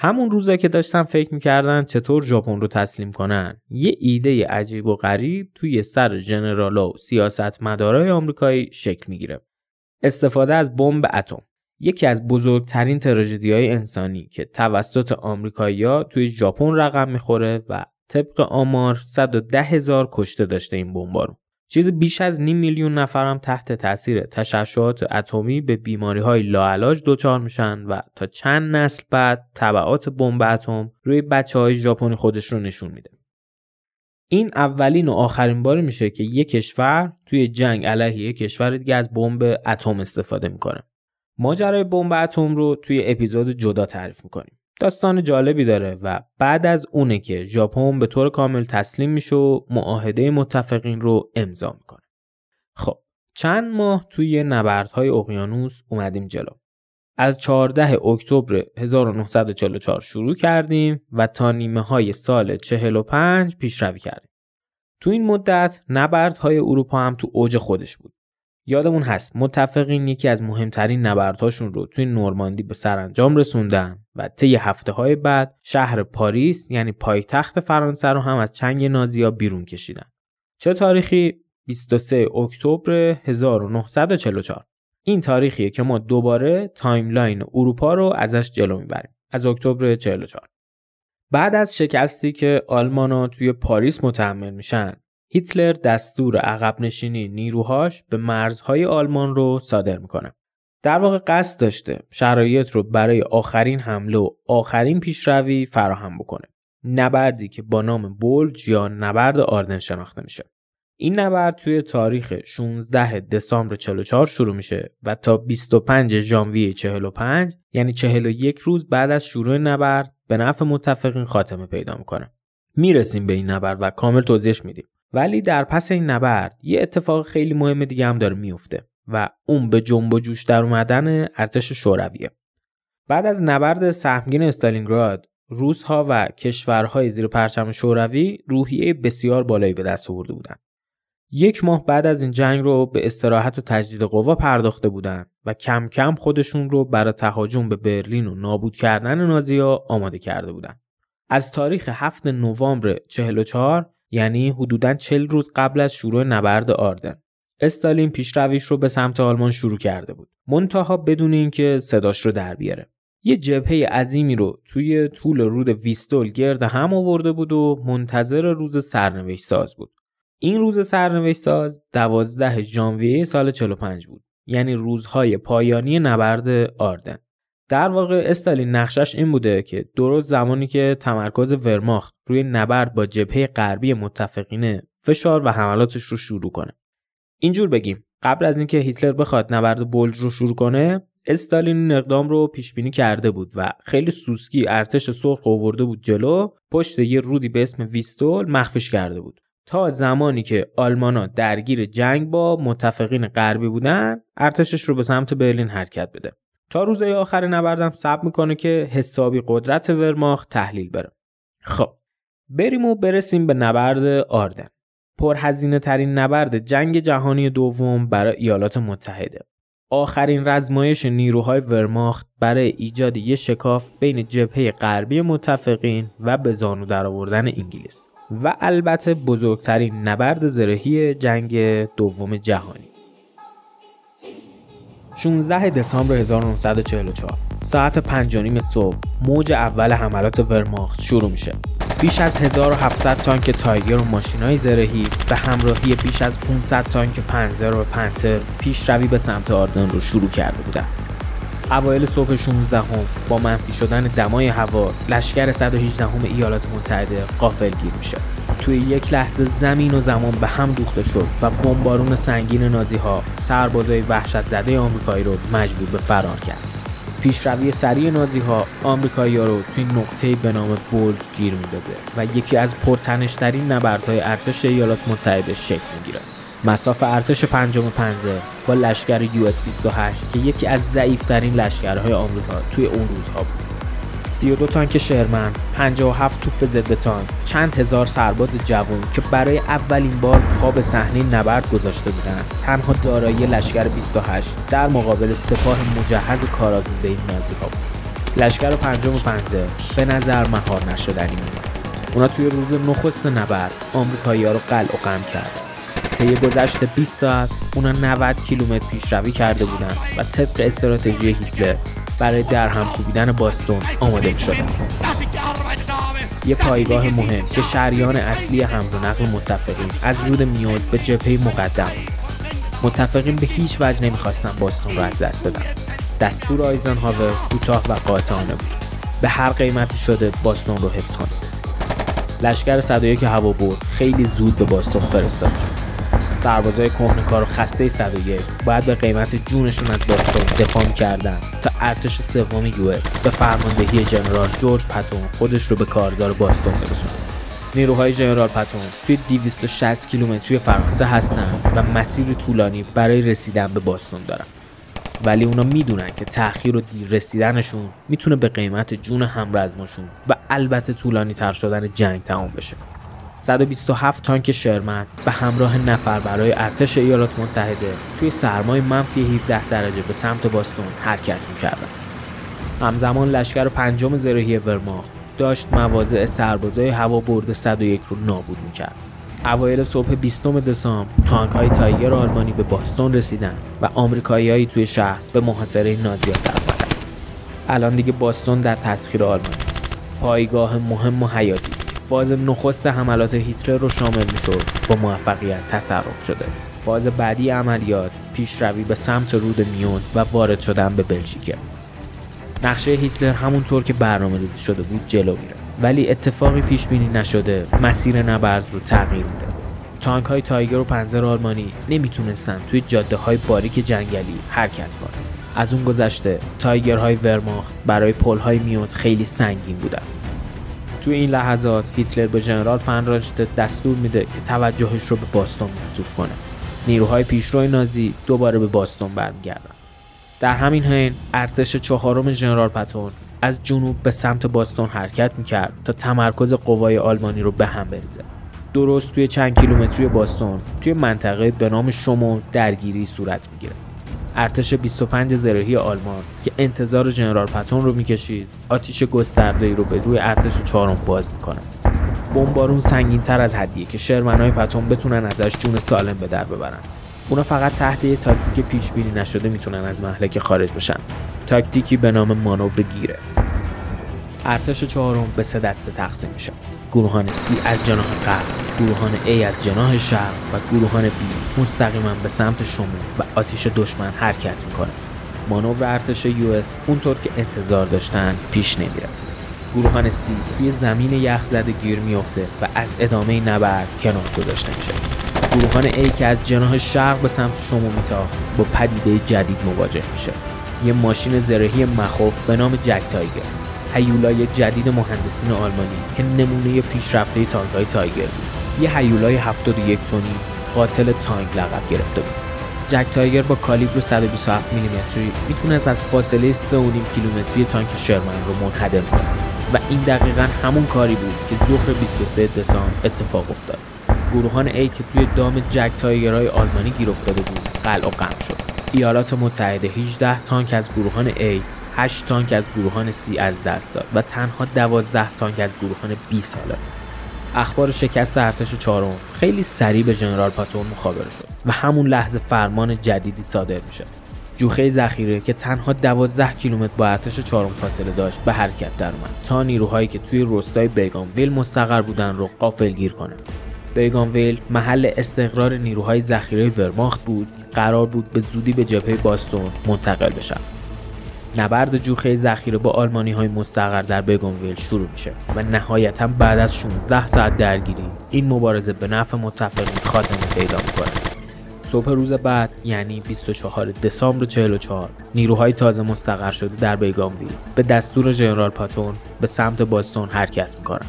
همون روزا که داشتن فکر میکردن چطور ژاپن رو تسلیم کنن، یه ایده عجیب و غریب توی سر ژنرالا و سیاستمدارای آمریکایی شکل میگیره. استفاده از بمب اتم، یکی از بزرگترین تراژدی‌های انسانی که توسط آمریکایی‌ها توی ژاپن رقم میخوره و طبق آمار صد و ده هزار کشته داشته این بمبارون. چیزی بیش از نیم میلیون نفرم تحت تاثیر تشعشعات اتمی به بیماری‌های لاعلاج دچار میشن و تا چند نسل بعد تبعات بمب اتم روی بچه‌های ژاپنی خودش رو نشون میده. این اولین و آخرین بار میشه که یک کشور توی جنگ علیه یک کشور دیگه از بمب اتم استفاده میکنه. ماجرای بمب اتم رو توی اپیزود جدا تعریف میکنیم. داستان جالبی داره و بعد از اونه که ژاپن به طور کامل تسلیم میشه و معاهده متفقین رو امضا میکنه. خب چند ماه توی نبردهای اقیانوس اومدیم جلو. از چهاردهم اکتبر هزار و نهصد و چهل و چهار شروع کردیم و تا نیمه های سال چهل و پنج پیشروی کردیم. تو این مدت نبردهای اروپا هم تو اوج خودش بود. یادمون هست متفقین یکی از مهمترین نبردهاشون رو توی نورماندی به سرانجام رسوندن و طی هفته‌های بعد شهر پاریس یعنی پایتخت فرانسه رو هم از چنگ نازی‌ها بیرون کشیدن. چه تاریخی؟ بیست و سوم اکتبر هزار و نهصد و چهل و چهار. این تاریخیه که ما دوباره تایملاین اروپا رو ازش جلو میبریم، از اکتبر چهل و چهار. بعد از شکستی که آلمانا توی پاریس متحمل میشن، هیتلر دستور عقب نشینی نیروهاش به مرزهای آلمان رو صادر میکنه. در واقع قصد داشته شرایط رو برای آخرین حمله و آخرین پیشروی فراهم بکنه. نبردی که با نام بولج یا نبرد آردن شناخته میشه. این نبرد توی تاریخ شانزدهم دسامبر چهل و چهار شروع میشه و تا بیست و پنجم ژانویه چهل و پنج یعنی چهل و یک روز بعد از شروع نبرد به نفع متفقین خاتمه پیدا میکنه. میرسیم به این نبرد و کامل توضیحش میدیم. ولی در پس این نبرد یه اتفاق خیلی مهم دیگه هم داره میفته و اون به جنب و جوش در اومدن ارتش شورویه. بعد از نبرد سهمگین استالینگراد، روس‌ها و کشورهای زیر پرچم شوروی روحیه بسیار بالایی به دست آورده بودند. یک ماه بعد از این جنگ رو به استراحت و تجدید قوا پرداخته بودند و کم کم خودشون رو برای تهاجم به برلین و نابود کردن نازی‌ها آماده کرده بودند. از تاریخ هفتم نوامبر چهل و چهار یعنی حدوداً چهل روز قبل از شروع نبرد آردن، استالین پیشرویش رو به سمت آلمان شروع کرده بود، منتها بدون اینکه صداش رو در بیاره. یه جبهه عظیمی رو توی طول رود ویستول گرد هم آورده بود و منتظر روز سرنوشت ساز بود. این روز سرنوشت ساز دوازدهم ژانویه سال چهل و پنج بود، یعنی روزهای پایانی نبرد آردن. در واقع استالین نقشش این بوده که درست زمانی که تمرکز ورماخت روی نبرد با جبهه غربی متفقینه، فشار و حملاتش رو شروع کنه. اینجور بگیم قبل از اینکه هیتلر بخواد نبرد بولج رو شروع کنه، استالین این اقدام رو پیش بینی کرده بود و خیلی سوسکی ارتش سرخ آورده بود جلو، پشت یه رودی به اسم ویستول مخفیش کرده بود. تا زمانی که آلمانا درگیر جنگ با متفقین غربی بودن، ارتشش رو به سمت برلین حرکت بده. تا روزهای آخر نبردم صبر میکنه که حسابی قدرت ورماخت تحلیل بره. خب بریم و برسیم به نبرد آردن، پرهزینه ترین نبرد جنگ جهانی دوم برای ایالات متحده. آخرین رزمایش نیروهای ورماخت برای ایجاد یک شکاف بین جبهه غربی متفقین و به زانو در آوردن انگلیس و البته بزرگترین نبرد زرهی جنگ دوم جهانی. شانزدهم دسامبر هزار و نهصد و چهل و چهار ساعت پنج و نیم صبح موج اول حملات ورماخت شروع میشه. بیش از هزار و هفتصد تانک تایگر و ماشین‌های زرهی به همراهی بیش از پانصد تانک پنزر و پنتر پیشروی به سمت آردن رو شروع کرده بودند. اوایل صبح شانزدهم با منفی شدن دمای هوا، لشکر صد و هجدهم ایالات متحده غافلگیر میشه. توی یک لحظه زمین و زمان به هم دوخته شد و بمبارون سنگین نازی‌ها سربازای وحشت‌زده آمریکایی رو مجبور به فرار کرد. پیشروی سریع نازی‌ها آمریکایی‌ها رو توی نقطه‌ای به نام بولج گیر می‌اندازه و یکی از پرتنش‌ترین نبردهای ارتش ایالات متحده شکل می‌گیره. مساف ارتش پنجم پنزر با لشکر یو اس بیست و هشت که یکی از ضعیف‌ترین لشکرهای آمریکا توی اون روزها بود. سی و دو تانک شرمن، پنجاه و هفت توپ ضد تانک، چند هزار سرباز جوان که برای اولین بار پا به صحنه نبرد گذاشته بودند، تنها دارایی لشکر بیست و هشت در مقابل سپاه مجهز کارآزموده نازی‌ها بود. لشکر پنجم پنزر به نظر مهار نشدنی می‌آمد. اونا توی روز نخست نبرد آمریکایی‌ها رو قلع و قم کردند. طی گذشت بیست ساعت اونا نود کیلومتر پیشروی کرده بودند و طبق استراتژی هیتلر برای درهم کوبیدن باستون آماده شدند. یه پایگاه مهم که شریان اصلی حمل و نقل متفقین از رود میاد به جبهه مقدم. متفقین به هیچ وجه نمیخواستن باستون رو از دست بدن. دستور آیزنهاور کوتاه و قاطعانه بود: به هر قیمتی شده باستون رو حفظ کنید. لشکر صد و یک هوابرد خیلی زود به باستون فرستاد شد. سربازای کهنه‌کار و خسته صد و یک باید به قیمت جونشون از باستون دفاع می‌کردند تا ارتش سوم یو اس به فرماندهی جنرال جورج پاتون خودش رو به کارزار باستون برسونه. نیروهای جنرال پاتون توی دویست و شصت کیلومتری فرانسه هستند و مسیر طولانی برای رسیدن به باستون دارن، ولی اونا میدونن که تأخیر و دیر رسیدنشون میتونه به قیمت جون همرزمشون و البته طولانی‌تر شدن جنگ تمام بشه. صد و بیست و هفت تانک شرمن به همراه نفر برای ارتش ایالات متحده توی سرمای منفی هفده درجه به سمت باستون حرکت می‌کردند. همزمان لشکر پنجم زرهی ورماخت داشت مواضع سربازای هوابرد صد و یک رو نابود می‌کرد. اوایل صبح بیستم دسامبر تانک‌های تایگر آلمانی به باستون رسیدند و آمریکایی‌های توی شهر به محاصره نازی‌ها درآمدند. الان دیگه باستون در تسخیر آلمان است. پایگاه مهم و حیاتی فاز نخست حملات هیتلر رو شامل می‌شد با موفقیت تصرف شده. فاز بعدی عملیات پیشروی به سمت رود میون و وارد شدن به بلژیک. نقشه هیتلر همونطور که برنامه‌ریزی شده بود جلو میره، ولی اتفاقی پیش بینی نشده مسیر نبرد رو تغییر میده. تانک‌های تایگر و پنزر آلمانی نمیتونستن توی جاده‌های باریک جنگلی حرکت کنن. از اون گذشته تایگرهای ورماخت برای پل‌های میون خیلی سنگین بودن. توی این لحظات هیتلر به جنرال فنراشت دستور میده که توجهش رو به باستون معطوف کنه. نیروهای پیشرو نازی دوباره به باستون برمیگردن. در همین حین ارتش چهارم جنرال پاتون از جنوب به سمت باستون حرکت میکرد تا تمرکز قوای آلمانی رو به هم بریزه. درست توی چند کیلومتری باستون توی منطقه به نام شمو درگیری صورت میگیره. ارتش بیست و پنج زرهی آلمان که انتظار جنرال پاتون رو میکشید، آتش گسترده‌ای رو به روی ارتش چهارم باز میکنه. بمبارون سنگین‌تر از حدیه که شرمنای پاتون بتونن ازش جون سالم به در ببرن. اونا فقط تحت یه تاکتیک پیش بینی نشده میتونن از مهلک خارج بشن. تاکتیکی به نام مانور گیره. ارتش چهارم به سه دسته تقسیم میشه: گروهان سی از جناح غرب، گروهان ای از جناح شرق و گروهان بی مستقیما به سمت شمال و آتش دشمن حرکت میکنه. مانور ارتش یو اس اونطور که انتظار داشتن پیش نمیره. گروهان سی توی زمین یخزده گیر میفته و از ادامه نبرد کنار گذاشته میشه. گروهان ای که از جناح شرق به سمت شمال میتاخت با پدیده جدید مواجه میشه: یه ماشین زرهی مخوف به نام جک تایگر، هیولای جدید مهندسین آلمانی که نمونه پیشرفته تانک‌های تایگر بود. یه هیولای هفتاد و یک تنی قاتل تانک لقب گرفته بود. جک تایگر با کالیبر صد و بیست و هفت میلیمتری میتونست از فاصله سه و نیم کیلومتری تانک شرمن رو منهدم کنه و این دقیقاً همون کاری بود که ظهر بیست و سوم دسامبر اتفاق افتاد. گروهان ای که توی دام جک تایگرهای آلمانی گیر افتاده بود، قلع و قمع شد. ایالات متحده هجده تانک از گروهان ای، هشت تانک از گروهان سی از دست داد و تنها دوازده تانک از گروهان بی ساله. اخبار شکست ارتش چهارم خیلی سریع به جنرال پاتون مخابره شد و همون لحظه فرمان جدیدی صادر میشه: جوخه ذخیره که تنها دوازده کیلومتر با ارتش چهارم فاصله داشت به حرکت درآمد تا نیروهایی که توی روستای بیگانویل مستقر بودن رو غافلگیر کنه. بیگانویل محل استقرار نیروهای ذخیره ورماخت بود که قرار بود به زودی به جبهه باستون منتقل بشن. نبرد جوخه ذخیره با آلمانی‌های مستقر در بیگانویل شروع میشه و نهایتاً بعد از شانزده ساعت درگیری این مبارزه به نفع متفقین خاتمه پیدا می‌کنه. صبح روز بعد یعنی بیست و چهارم دسامبر چهل و چهار نیروهای تازه مستقر شده در بیگانویل به دستور ژنرال پاتون به سمت باستون حرکت میکنن.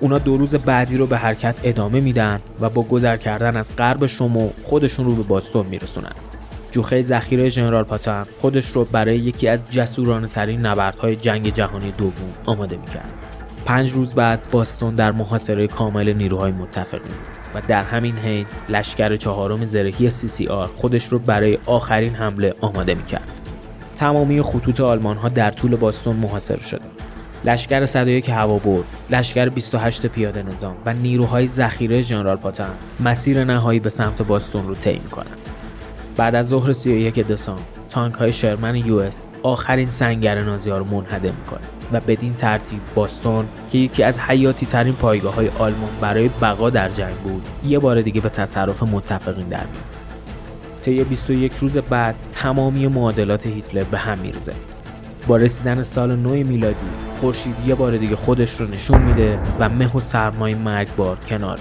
اونا دو روز بعدی رو به حرکت ادامه میدن و با گذر کردن از غرب شمو خودشون رو به باستون میرسونن. جوخه ذخیره ژنرال پاتون خودش رو برای یکی از جسورانه ترین نبردهای جنگ جهانی دوم آماده میکرد. پنج روز بعد باستون در محاصره کامل نیروهای متفقین و در همین حین لشکر چهارم زرهی سی سی آر خودش رو برای آخرین حمله آماده میکرد. تمامی خطوط آلمان ها در طول باستون محاصره شده. لشکر صد و یک هوابرد، لشکر بیست و هشت پیاده نظام و نیروهای ذخیره ژنرال پاتون مسیر نهایی به سمت باستون رو طی میکنند. بعد از ظهر سی و یک دسامبر تانک های شرمن یو اس آخرین سنگر نازی ها رو منهدم میکنه و بدین ترتیب باستون که یکی از حیاتی ترین پایگاه های آلمان برای بقا در جنگ بود یه بار دیگه به تصرف متفقین در میاد. طی بیست و یک روز بعد تمامی معادلات هیتلر به هم میریزه. با رسیدن سال نو میلادی خورشید یه بار دیگه خودش رو نشون میده و مه و سرمای مرگبار کنار.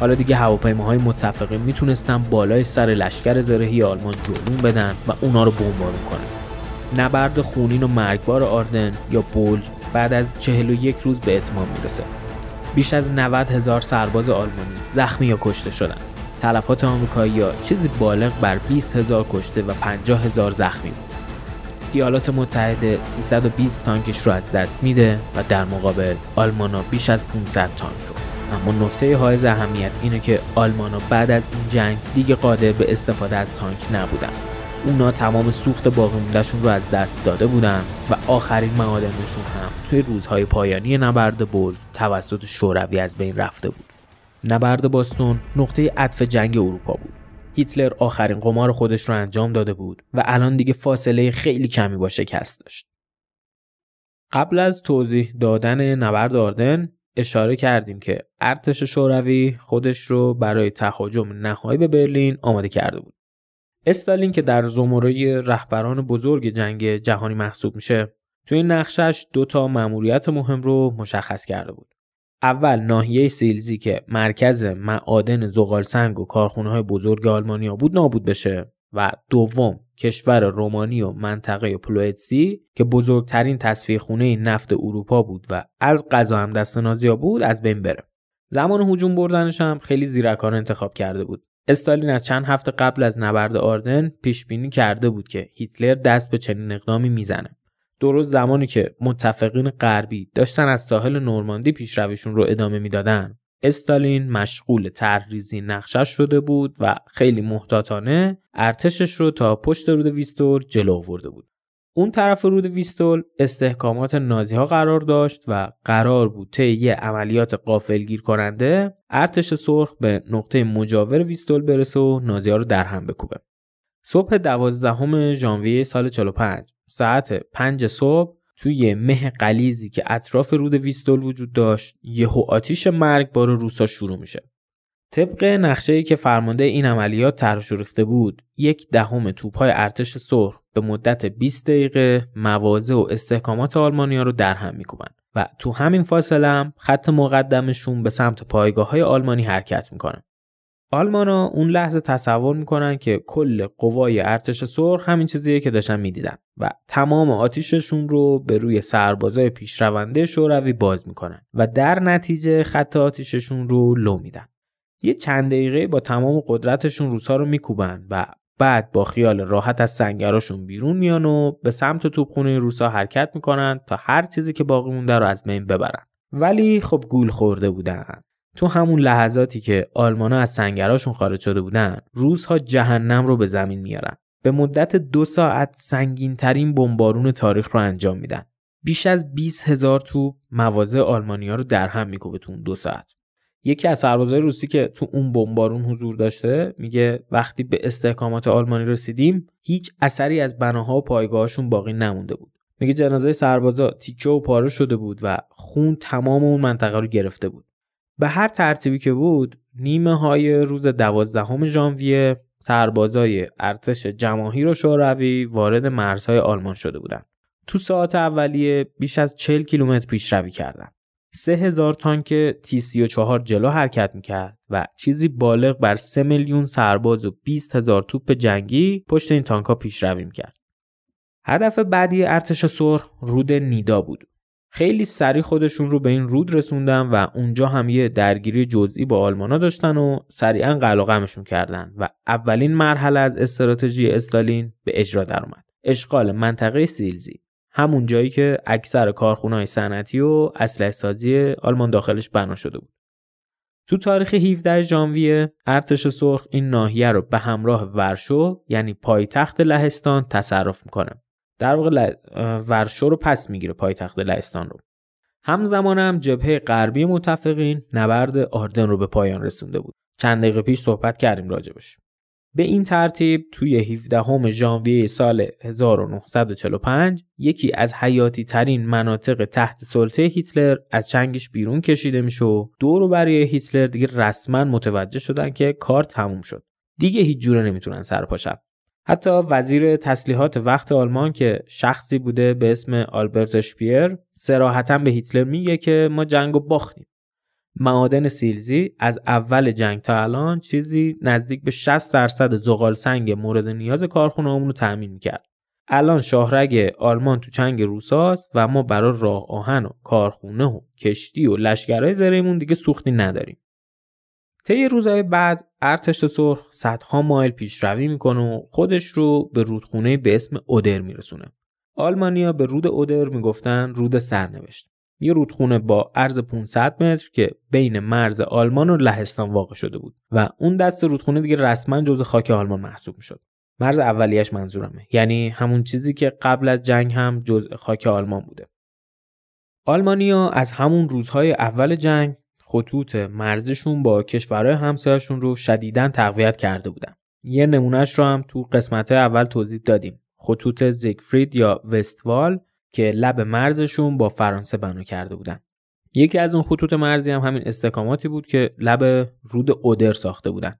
حالا دیگه هواپیماهای متفقین میتونستن بالای سر لشکر زرهی آلمان جلون بدن و اونا رو بمبارون کنن. نبرد خونین و مرگبار آردن یا بولج بعد از چهل و یک روز به اتمام میرسه. بیش از نود هزار سرباز آلمانی زخمی یا کشته شدند. تلفات آمریکایی‌ها چیزی بالغ بر بیست هزار کشته و پنجاه هزار زخمی بود. ایالات متحده سیصد و بیست تانکش رو از دست میده و در مقابل آلمانا بیش از پانصد تانک رو. اما نکته حائز اهمیت اینه که آلمانا بعد از این جنگ دیگه قادر به استفاده از تانک نبودن. اونا تمام سوخت باقی مونده‌شون رو از دست داده بودن و آخرین معادنشون هم توی روزهای پایانی نبرد بولد توسط شوروی از بین رفته بود. نبرد باستون نقطه عطف جنگ اروپا بود. هیتلر آخرین قمار خودش رو انجام داده بود و الان دیگه فاصله خیلی کمی با شکست داشت. قبل از توضیح دادن نبرد آردن اشاره کردیم که ارتش شوروی خودش رو برای تهاجم نهایی به برلین آماده کرده بود. استالین که در زمره رهبران بزرگ جنگ جهانی محسوب میشه توی نقشش دو تا مأموریت مهم رو مشخص کرده بود. اول ناحیه سیلزی که مرکز معادن زغال سنگ و کارخونه‌های بزرگ آلمانیا بود نابود بشه و دوم کشور رومانی و منطقه پلوئتسی که بزرگترین تصفیه خونه نفت اروپا بود و از قضا هم دست نازیا بود از بین بره. زمان هجوم بردنش هم خیلی زیرکانه انتخاب کرده بود. استالین از چند هفته قبل از نبرد آردن پیش بینی کرده بود که هیتلر دست به چنین اقدامی میزنه. درست زمانی که متفقین غربی داشتن از ساحل نورماندی پیشرویشون رو ادامه میدادن، استالین مشغول طرحریزی نقشش شده بود و خیلی محتاطانه ارتشش رو تا پشت رود ویستول جلو آورده بود. اون طرف رود ویستول استحکامات نازی‌ها قرار داشت و قرار بود طی عملیات غافلگیر کننده ارتش سرخ به نقطه مجاور ویستول برسه و نازی‌ها رو در هم بکوبه. صبح دوازدهم ژانویه سال چهل و پنج ساعت پنج صبح توی مه غلیظی که اطراف رود ویستول وجود داشت یهو آتش مرگبار روسا شروع میشه. طبق نقشه‌ای که فرمانده این عملیات طرحش ریخته بود، یک دهم توپ‌های ارتش سرخ به مدت بیست دقیقه مواضع و استحکامات آلمانی‌ها رو در هم می‌کوبن و تو همین فاصله هم خط مقدمشون به سمت پایگاه‌های آلمانی حرکت می‌کنه. آلمانا اون لحظه تصور می‌کنن که کل قوای ارتش سرخ همین چیزیه که داشتن می‌دیدن و تمام آتیششون رو به روی سربازای پیشرونده شوروی باز می‌کنن و در نتیجه خط آتیششون رو لو میدن. یه چند دقیقه با تمام قدرتشون روسا رو میکوبن و بعد با خیال راحت از سنگراشون بیرون میان و به سمت توپخونه روسا حرکت میکنن تا هر چیزی که باقی مونده رو از بین ببرن. ولی خب گول خورده بودن. تو همون لحظاتی که آلمانا از سنگراشون خارج شده بودن، روس‌ها جهنم رو به زمین میارن. به مدت دو ساعت سنگین ترین بمبارون تاریخ رو انجام میدن. بیش از بیست هزار توپ مواضع آلمانی‌ها رو در هم میکوبه تو اون دو ساعت. یکی از سربازای روسی که تو اون بمبارون حضور داشته میگه وقتی به استحکامات آلمانی رسیدیم هیچ اثری از بناها و پایگاهاشون باقی نمونده بود. میگه جنازه سربازا تیکه و پاره شده بود و خون تمام اون منطقه رو گرفته بود. به هر ترتیبی که بود، نیمه های روز دوازدهم ژانویه سربازای ارتش جماهیر شوروی وارد مرزهای آلمان شده بودند. تو ساعات اولیه بیش از چهل کیلومتر پیشروی کردند. سه هزار تانک تی سی و چهار جلو حرکت میکرد و چیزی بالغ بر سه میلیون سرباز و بیست هزار توپ جنگی پشت این تانک‌ها پیشروی میکرد. هدف بعدی ارتش سرخ رود نیدا بود. خیلی سریع خودشون رو به این رود رسوندن و اونجا هم یه درگیری جزئی با آلمانا داشتن و سریعا قلقمشون کردن و اولین مرحله از استراتژی استالین به اجرا درآمد. اشغال منطقه سیلزی، همون جایی که اکثر کارخونه‌های صنعتی و اسلحه‌سازی آلمان داخلش بنا شده بود. تو تاریخ هفدهم ژانویه ارتش سرخ این ناحیه رو به همراه ورشو، یعنی پایتخت لهستان، تصرف می‌کنه. در واقع ل... ورشو رو پس میگیره، پایتخت لهستان رو. همزمان هم جبهه غربی متفقین نبرد آردن رو به پایان رسونده بود. چند دقیقه پیش صحبت کردیم راجبش. به این ترتیب توی هفدهم ژانویه سال هزار و نهصد و چهل و پنج یکی از حیاتی ترین مناطق تحت سلطه هیتلر از چنگش بیرون کشیده میشه و دور و برای هیتلر دیگه رسما متوجه شدن که کار تموم شد. دیگه هیچ جوره نمیتونن سر پا شن. حتی وزیر تسلیحات وقت آلمان که شخصی بوده به اسم آلبرت اشپیر صراحتاً به هیتلر میگه که ما جنگو باختیم. معادن سیلزی از اول جنگ تا الان چیزی نزدیک به شصت درصد زغال سنگ مورد نیاز کارخونه‌مون رو تامین میکرد. الان شاهرگ آلمان تو چنگ روساست و ما برای راه آهن و کارخونه و کشتی و لشگرهای زره‌مون دیگه سوختی نداریم. طی روزهای بعد ارتش سرخ صدها مایل پیشروی میکنه و خودش رو به رودخونه به اسم اودر میرسونه. آلمانیا به رود اودر میگفتن رود سرنوشت. یه رودخونه با عرض پانصد متر که بین مرز آلمان و لهستان واقع شده بود و اون دست رودخونه دیگه رسما جزء خاک آلمان محسوب میشد. مرز اولیه‌اش منظورمه، یعنی همون چیزی که قبل از جنگ هم جزء خاک آلمان بوده. آلمانیا از همون روزهای اول جنگ خطوط مرزشون با کشورهای همسایه‌شون رو شدیداً تقویت کرده بودن. یه نمونهش رو هم تو قسمت‌های اول توضیح دادیم. خطوط زیگفرید یا وستوال که لب مرزشون با فرانسه بنا کرده بودن. یکی از اون خطوط مرزی هم همین استحکاماتی بود که لب رود اودر ساخته بودن.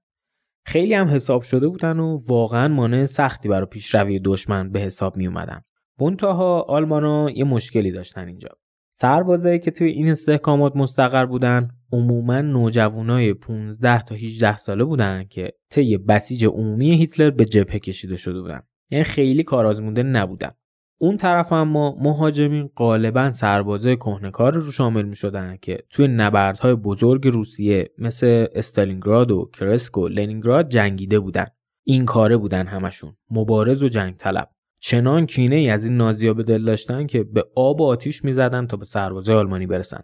خیلی هم حساب شده بودن و واقعاً مانع سختی برای پیشروی دشمن به حساب می اومدن. منتها آلمانا یه مشکلی داشتن اینجا. سربازایی که توی این استحکامات مستقر بودن عموماً نوجوانای پانزده تا هجده ساله بودن که طی بسیج عمومی هیتلر به جبهه کشیده شده بودن. یعنی خیلی کارآزموده نبودن. اون طرف اما مهاجمین غالباً سربازای کهنه‌کار رو شامل می‌شدن که توی نبردهای بزرگ روسیه مثل استالینگراد و کرسک و لنینگراد جنگیده بودن. این کاره بودن همشون، مبارز و جنگ طلب. چنان کینه ای از این نازی‌ها به دل داشتن که به آب و آتیش می‌زدن تا به سربازای آلمانی برسن.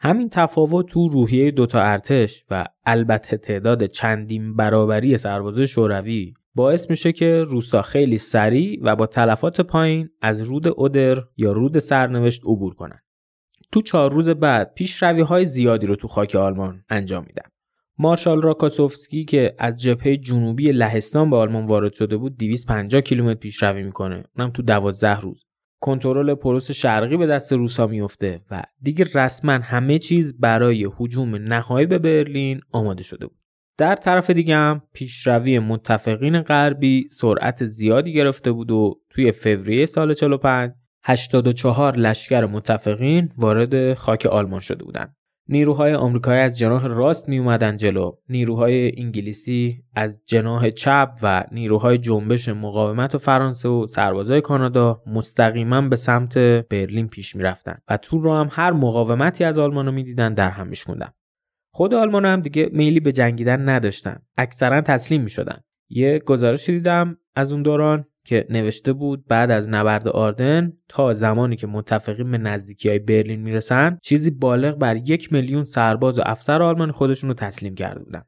همین تفاوت تو روحیه دوتا ارتش و البته تعداد چندین برابری سربازای شوروی باعث میشه که روسا خیلی سریع و با تلفات پایین از رود اودر یا رود سرنوشت عبور کنن. تو چهار روز بعد پیشروی‌های زیادی رو تو خاک آلمان انجام میدن. مارشال راکاسوفسکی که از جبهه جنوبی لهستان به آلمان وارد شده بود دویست و پنجاه کیلومتر پیشروی میکنه، اونم تو دوازده روز. کنترل پروس شرقی به دست روسا میفته و دیگه رسما همه چیز برای هجوم نهایی به برلین آماده شده بود. در طرف دیگه هم پیشروی متفقین غربی سرعت زیادی گرفته بود و توی فوریه سال چهل و پنج هشتاد و چهار لشکر متفقین وارد خاک آلمان شده بودند. نیروهای آمریکایی از جناح راست می اومدن جلو، نیروهای انگلیسی از جناح چپ و نیروهای جنبش مقاومت و فرانسه و سربازای کانادا مستقیما به سمت برلین پیش می رفتن و تو رو هم هر مقاومتی از آلمان رو می دیدن در هم می شکوندن. خود آلمان هم دیگه میلی به جنگیدن نداشتن، اکثرا تسلیم می شدن. یه گزارشی دیدم از اون دوران که نوشته بود بعد از نبرد آردن تا زمانی که متفقین به نزدیکی‌های برلین میرسن چیزی بالغ بر یک میلیون سرباز و افسر آلمان خودشون رو تسلیم کرده بودن.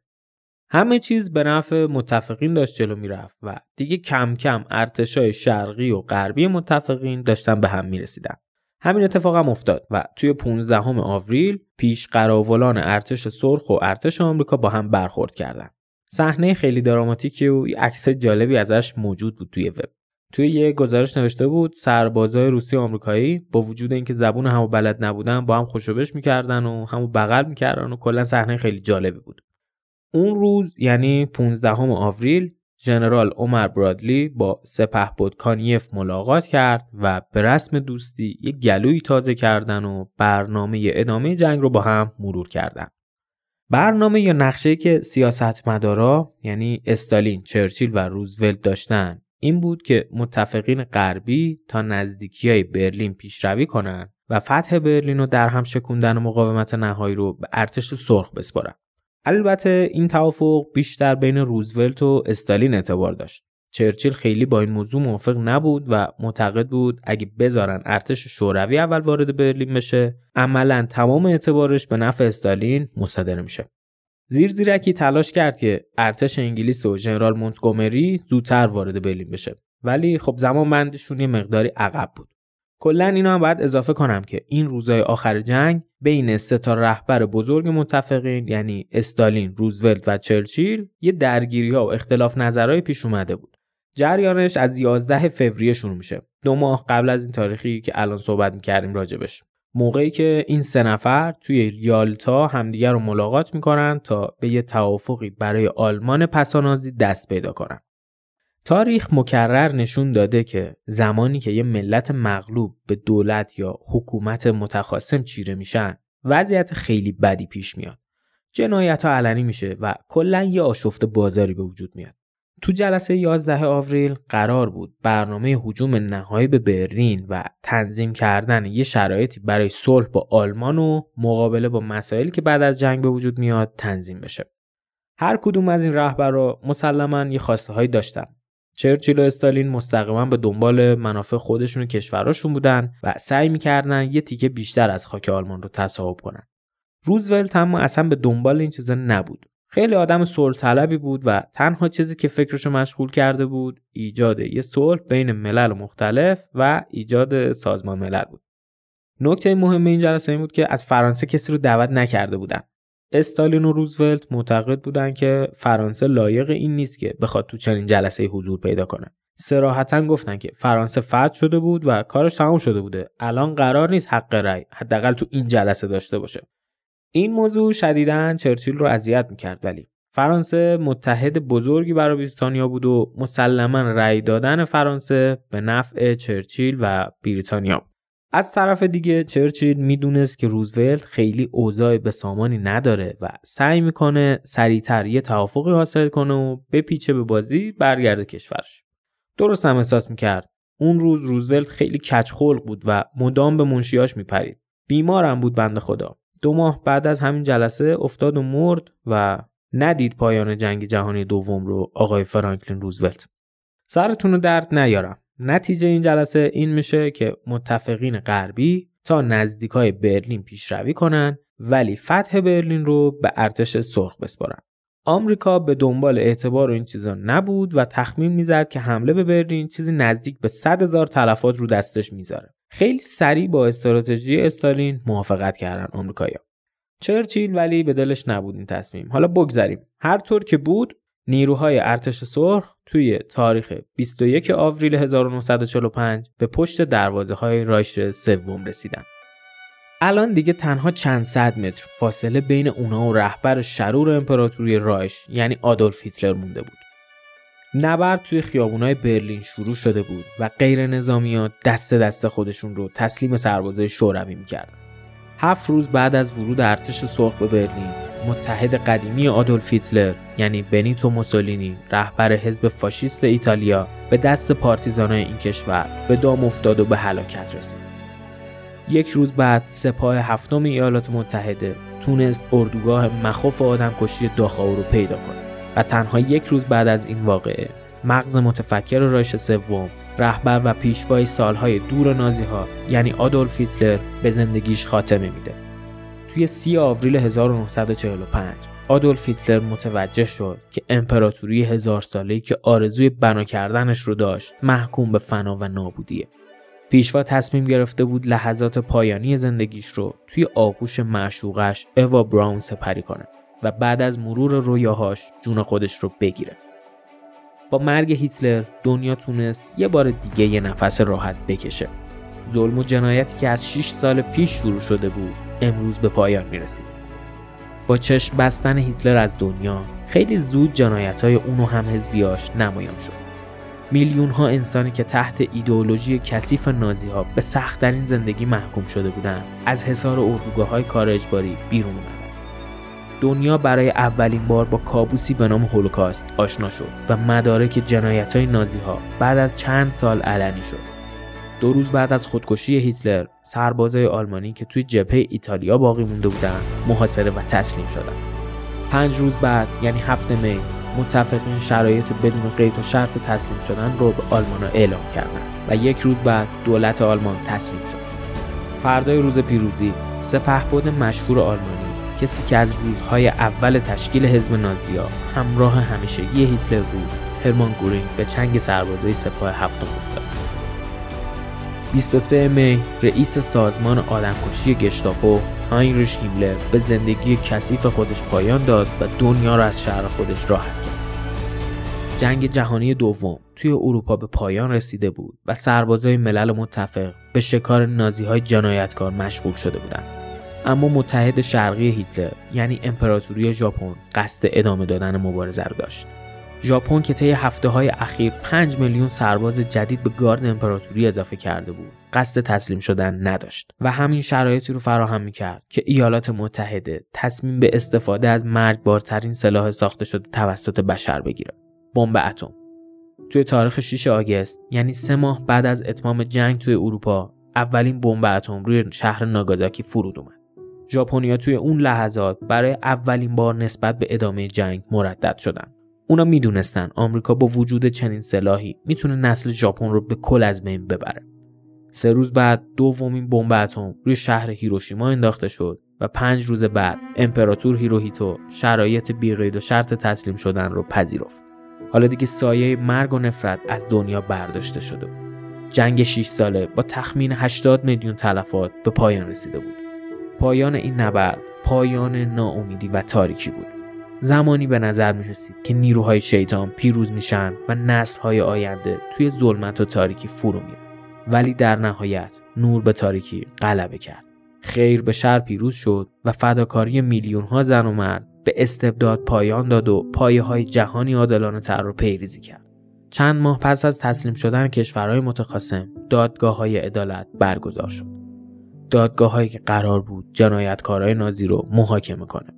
همه چیز به نفع متفقین داشت جلو میرفت و دیگه کم کم ارتشای شرقی و غربی متفقین داشتن به هم میرسیدن. همین اتفاق هم افتاد و توی پانزدهم آوریل پیش قراولان ارتش سرخ و ارتش آمریکا با هم برخورد کردند. صحنه خیلی دراماتیکی و عکس جالبی ازش موجود بود توی وب. توی یه گزارش نوشته بود سربازای روسی و آمریکایی با وجود اینکه زبون همو بلد نبودن با هم خوشوبش می‌کردن و همو بغل می‌کردن و کلا صحنه خیلی جالبی بود. اون روز یعنی پانزدهم آوریل ژنرال عمر برادلی با سپهبد کانیف ملاقات کرد و به رسم دوستی یک گلوی تازه کردن و برنامه ادامه جنگ رو با هم مرور کردن. برنامه یا نقشه‌ای که سیاستمدارا یعنی استالین، چرچیل و روزولت داشتن این بود که متفقین غربی تا نزدیکی‌های برلین پیشروی کنند و فتح برلین رو در هم شکوندن و مقاومت نهایی رو به ارتش سرخ بسپارن. البته این توافق بیشتر بین روزولت و استالین اعتبار داشت. چرچیل خیلی با این موضوع موافق نبود و معتقد بود اگه بذارن ارتش شوروی اول وارد برلین بشه، عملاً تمام اعتبارش به نفع استالین مصادره میشه. زیر زیرکی تلاش کرد که ارتش انگلیس و ژنرال مونتگومری زودتر وارد برلین بشه، ولی خب زمان بندشون یه مقداری عقب بود. کلن اینو هم باید اضافه کنم که این روزهای آخر جنگ بین سه تا رهبر بزرگ متفقین یعنی استالین، روزولت و چرچیل یه درگیری‌ها و اختلاف نظرهای پیش اومده بود. جریانش از یازدهم فوریه شروع میشه، دو ماه قبل از این تاریخی که الان صحبت می‌کردیم راجبش. موقعی که این سه نفر توی یالتا همدیگر رو ملاقات می‌کنن تا به یه توافقی برای آلمان پسانازی دست پیدا کنن. تاریخ مکرر نشون داده که زمانی که یه ملت مغلوب به دولت یا حکومت متخاصم چیره میشن، وضعیت خیلی بدی پیش میاد. جنایت‌ها علنی میشه و کلاً یه آشفت بازاری به وجود میاد. تو جلسه یازدهم آوریل قرار بود برنامه هجوم نهایی به برلین و تنظیم کردن یه شرایطی برای صلح با آلمان و مقابله با مسائلی که بعد از جنگ به وجود میاد تنظیم بشه. هر کدوم از این رهبرا مسلماً یه خواسته‌هایی داشتن. چرچیل و استالین مستقیما به دنبال منافع خودشون و کشوراشون بودن و سعی می‌کردن یه تیکه بیشتر از خاک آلمان رو تصاحب کنن. روزولت هم اصلا به دنبال این چیزا نبود. خیلی آدم صلح‌طلبی بود و تنها چیزی که فکرشو مشغول کرده بود ایجاد یه صلح بین ملل مختلف و ایجاد سازمان ملل بود. نکته مهم این جلسه این بود که از فرانسه کسی رو دعوت نکرده بودن. استالین و روزولت معتقد بودند که فرانسه لایق این نیست که بخواد تو چنین جلسه‌ای حضور پیدا کنه. صراحتاً گفتن که فرانسه فتح شده بود و کارش تمام شده بوده. الان قرار نیست حق رأی حداقل تو این جلسه داشته باشه. این موضوع شدیداً چرچیل رو اذیت می‌کرد، ولی فرانسه متحد بزرگی برای بریتانیا بود و مسلماً رأی دادن فرانسه به نفع چرچیل و بریتانیا. از طرف دیگه چرچیل میدونست که روزولت خیلی اوضاع بسامانی نداره و سعی میکنه سریعتر یه توافقی حاصل کنه و بپیچه به بازی برگرده کشورش. درست هم احساس میکرد. اون روز روزولت خیلی کجخلق بود و مدام به منشیاش میپرید. بیمارم بود بنده خدا. دو ماه بعد از همین جلسه افتاد و مرد و ندید پایان جنگ جهانی دوم رو آقای فرانکلین روزولت. سرتون رو درد نیارم. نتیجه این جلسه این میشه که متفقین غربی تا نزدیکای برلین پیشروی کنن ولی فتح برلین رو به ارتش سرخ بسپارن. آمریکا به دنبال اعتبار این چیزا نبود و تخمین میزد که حمله به برلین چیزی نزدیک به صد هزار تلفات رو دستش میذاره. خیلی سریع با استراتژی استالین موافقت کردن آمریکایی‌ها. چرچیل ولی به دلش نبود این تصمیم. حالا بگذریم. هر طور که بود نیروهای ارتش سرخ توی تاریخ بیست و یکم آوریل هزار و نهصد و چهل و پنج به پشت دروازه‌های رایش سوم رسیدن. الان دیگه تنها چند صد متر فاصله بین اونها و رهبر شرور امپراتوری رایش یعنی آدولف هیتلر مونده بود. نبرد توی خیابون‌های برلین شروع شده بود و غیر نظامیان دست دست خودشون رو تسلیم سربازای شوروی می‌کردن. هفت روز بعد از ورود ارتش سرخ به برلین، متحد قدیمی آدولف هیتلر یعنی بنیتو موسولینی، رهبر حزب فاشیست ایتالیا، به دست پارتیزانای این کشور به دام افتاد و به هلاکت رسید. یک روز بعد سپاه هفتم ایالات متحده تونست اردوگاه مخوف آدمکشی داخاو رو پیدا کنه و تنها یک روز بعد از این واقعه مغز متفکر رایش سوم، رهبر و پیشوای سالهای دور نازی‌ها یعنی آدولف هیتلر به زندگیش خاتمه میده. توی سی آوریل هزار و نهصد و چهل و پنج آدولف هیتلر متوجه شد که امپراتوری هزار ساله‌ای که آرزوی بنا کردنش رو داشت محکوم به فنا و نابودیه. پیشوا تصمیم گرفته بود لحظات پایانی زندگیش رو توی آغوش معشوقش اوا براون سپری کنه و بعد از مرور رویاهاش جون خودش رو بگیره. با مرگ هیتلر دنیا تونست یه بار دیگه یه نفس راحت بکشه. ظلم و جنایتی که از شش سال پیش شروع شده بود امروز به پایان میرسید. با چشم بستن هیتلر از دنیا خیلی زود جنایت‌های اون و همحزبیاش نمایان شد. میلیون‌ها انسانی که تحت ایدئولوژی کثیف نازی‌ها به سخت‌ترین زندگی محکوم شده بودند، از حصار اردوگاه‌های کار اجباری بیرون اومدن. دنیا برای اولین بار با کابوسی به نام هولوکاست آشنا شد و مدارک جنایت‌های نازی‌ها بعد از چند سال علنی شد. دو روز بعد از خودکشی هیتلر، سربازای آلمانی که توی جبهه ایتالیا باقی مونده بودند، محاصره و تسلیم شدند. پنج روز بعد یعنی هفتم می، متفقین شرایط بدون قید و شرط تسلیم شدن رو به آلمان‌ها اعلام کردند و یک روز بعد دولت آلمان تسلیم شد. فردای روز پیروزی، سپهبد مشهور آلمانی، کسی که از روزهای اول تشکیل حزب نازی‌ها همراه همیشگی هیتلر بود، هرمان گورینگ به چنگ سربازای سپاه هفتم افتاد. بیست و سوم می، رئیس سازمان آدمکشی گشتاپو هاینریش هیملر به زندگی کثیف خودش پایان داد و دنیا را از شر خودش راحت کرد. جنگ جهانی دوم توی اروپا به پایان رسیده بود و سربازای ملل متفق به شکار نازی‌های جنایتکار مشغول شده بودند. اما متحد شرقی هیتلر یعنی امپراتوری ژاپن قصد ادامه دادن مبارزه را داشت. ژاپن که طی هفته‌های اخیر پنج میلیون سرباز جدید به گارد امپراتوری اضافه کرده بود، قصد تسلیم شدن نداشت و همین شرایطی رو فراهم می‌کرد که ایالات متحده تصمیم به استفاده از مرگبارترین سلاح ساخته شده توسط بشر بگیره، بمب اتم. توی تاریخ ششم آگوست، یعنی سه ماه بعد از اتمام جنگ توی اروپا، اولین بمب اتم روی شهر ناگازاکی فرود اومد. ژاپنیا توی اون لحظات برای اولین بار نسبت به ادامه جنگ مردد شدند. اونا میدونستن آمریکا با وجود چنین سلاحی میتونه نسل ژاپن رو به کل از بین ببره. سه روز بعد دومین بمب اتم روی شهر هیروشیما انداخته شد و پنج روز بعد امپراتور هیروهیتو شرایط بی‌قید و شرط تسلیم شدن رو پذیرفت. حالا دیگه سایه مرگ و نفرت از دنیا برداشته شده بود. جنگ شش ساله با تخمین هشتاد میلیون تلفات به پایان رسیده بود. پایان این نبرد پایان ناامیدی و تاریکی بود. زمانی به نظر می رسید که نیروهای شیطان پیروز میشن و نسل‌های آینده توی ظلمت و تاریکی فرو میرن، ولی در نهایت نور به تاریکی غلبه کرد. خیر به شر پیروز شد و فداکاری میلیون‌ها زن و مرد به استبداد پایان داد و پایه‌های جهانی عادلانه‌تر رو پیریزی کرد. چند ماه پس از تسلیم شدن کشورهای متخاصم، دادگاه‌های عدالت برگزار شد. دادگاه‌هایی که قرار بود جنایتکارای نازی رو محاکمه کنه.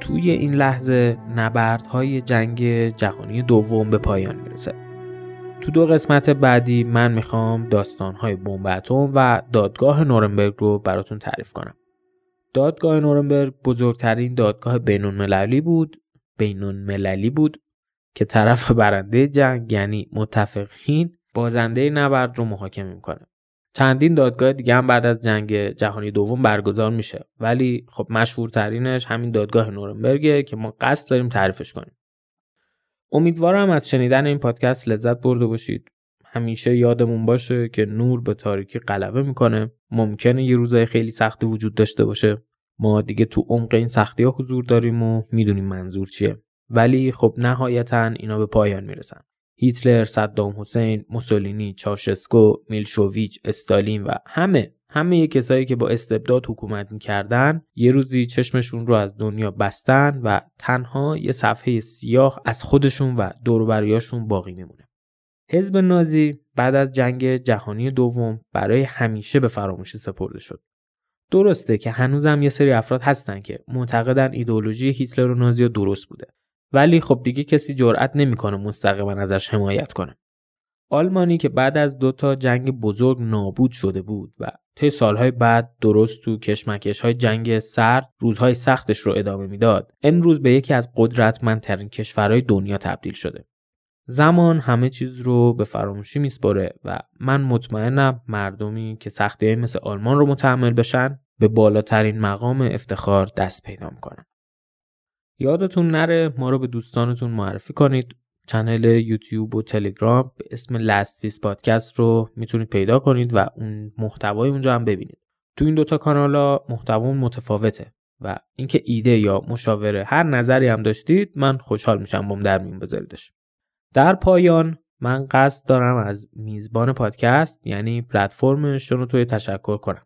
توی این لحظه نبردهای جنگ جهانی دوم به پایان میرسه. تو دو قسمت بعدی من میخوام داستانهای بمب اتم و دادگاه نورنبرگ رو براتون تعریف کنم. دادگاه نورنبرگ بزرگترین دادگاه بین‌المللی بود، بین‌المللی بود که طرف برنده جنگ یعنی متفقین بازنده نبرد رو محاکمه میکنه. چندین دادگاه دیگه هم بعد از جنگ جهانی دوم برگزار میشه، ولی خب مشهورترینش همین دادگاه نورنبرگه که ما قصد داریم تعریفش کنیم. امیدوارم از شنیدن این پادکست لذت برده باشید. همیشه یادمون باشه که نور به تاریکی غلبه میکنه. ممکنه یه روزای خیلی سختی وجود داشته باشه، ما دیگه تو عمق این سختی‌ها حضور داریم و میدونیم منظور چیه، ولی خب نهایتاً اینا به پایان میرسن. هیتلر، صدام حسین، موسولینی، چاوشسکو، میلشوویچ، استالین و همه همه کسایی که با استبداد حکومت می‌کردن، یه روزی چشمشون رو از دنیا بستن و تنها یه صفحه سیاه از خودشون و دور و بریاشون باقی میمونه. حزب نازی بعد از جنگ جهانی دوم برای همیشه به فراموشی سپرده شد. درسته که هنوزم یه سری افراد هستن که معتقدن ایدئولوژی هیتلر و نازی‌ها درست بوده، ولی خب دیگه کسی جرئت نمیکنه مستقیما ازش حمایت کنه. آلمانی که بعد از دو تا جنگ بزرگ نابود شده بود و طی سالهای بعد درست تو کشمکش‌های جنگ سرد روزهای سختش رو ادامه میداد، امروز به یکی از قدرتمندترین کشورهای دنیا تبدیل شده. زمان همه چیز رو به فراموشی میسپره و من مطمئنم مردمی که سختی‌های مثل آلمان رو متحمل بشن به بالاترین مقام افتخار دست پیدا میکنن. یادتون نره ما رو به دوستانتون معرفی کنید. کانال یوتیوب و تلگرام به اسم لاستپیس پادکست رو میتونید پیدا کنید و اون محتوای اونجا هم ببینید. تو این دوتا کانالا محتوا متفاوته و اینکه ایده یا مشاوره هر نظری هم داشتید من خوشحال میشم بم در میون بذاریدش. در پایان من قصد دارم از میزبان پادکست یعنی پلتفرم شنوتو تشکر کنم.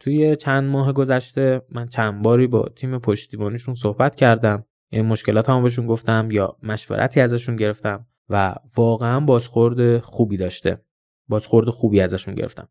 توی چند ماه گذشته من چند باری با تیم پشتیبانیشون صحبت کردم، این مشکلات هم بهشون گفتم یا مشورتی ازشون گرفتم و واقعا بازخورد خوبی داشته. بازخورد خوبی ازشون گرفتم.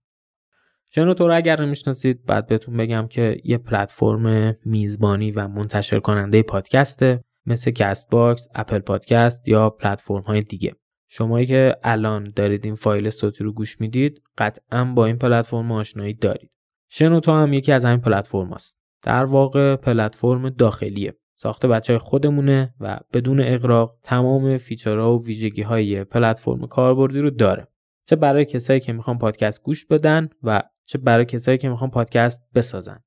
شنوتو رو اگر نمیشناسید بعد بهتون بگم که یه پلتفرم میزبانی و منتشر کننده پادکسته مثل کست باکس، اپل پادکست یا پلتفرم های دیگه. شمایی که الان دارید این فایل صوتی رو گوش میدید قطعاً با این پلتفرم آشنایی دارید. شنوتو هم یکی از همین پلتفرم هاست. در واقع پلتفرم داخلیه. ساخته بچهای خودمونه و بدون اغراق تمام فیچرها و ویژگی‌های پلتفرم کاربردی رو داره. چه برای کسایی که میخوان پادکست گوش بدن و چه برای کسایی که میخوان پادکست بسازن.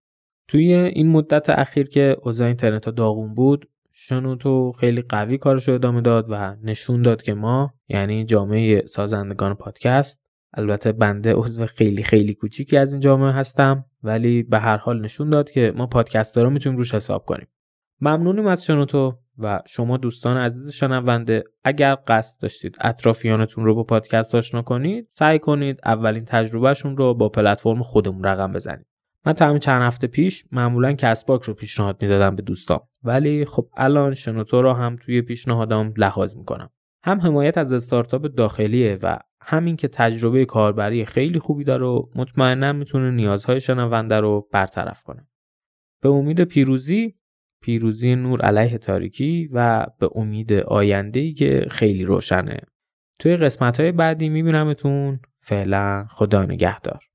توی این مدت اخیر که اوضاع اینترنت داغون بود، شنوتو خیلی قوی کارش رو ادامه داد و نشون داد که ما یعنی جامعه سازندگان پادکست، البته بنده عضو خیلی خیلی کوچیکی از این جامعه هستم، ولی به هر حال نشون داد که ما پادکسترا میتونیم روش حساب کنیم. ممنونیم از شنوتو و شما دوستان عزیز شنونده. اگر قصد داشتید اطرافیانتون رو با پادکست آشنا کنید، سعی کنید اولین تجربهشون رو با پلتفرم خودمون رقم بزنید. من تا همین چند هفته پیش معمولاً کست باکس رو پیشنهاد میدادم به دوستان، ولی خب الان شنوتو رو هم توی پیشنهادام لحاظ میکنم. هم حمایت از استارتاپ داخلیه و همین که تجربه کاربری خیلی خوبی داره و مطمئناً میتونه نیازهای شنونده رو برطرف کنه. به امید پیروزی پیروزی نور علیه تاریکی و به امید آینده‌ای که خیلی روشنه. توی قسمت‌های بعدی می‌بینمتون. فعلا خدا نگهدار.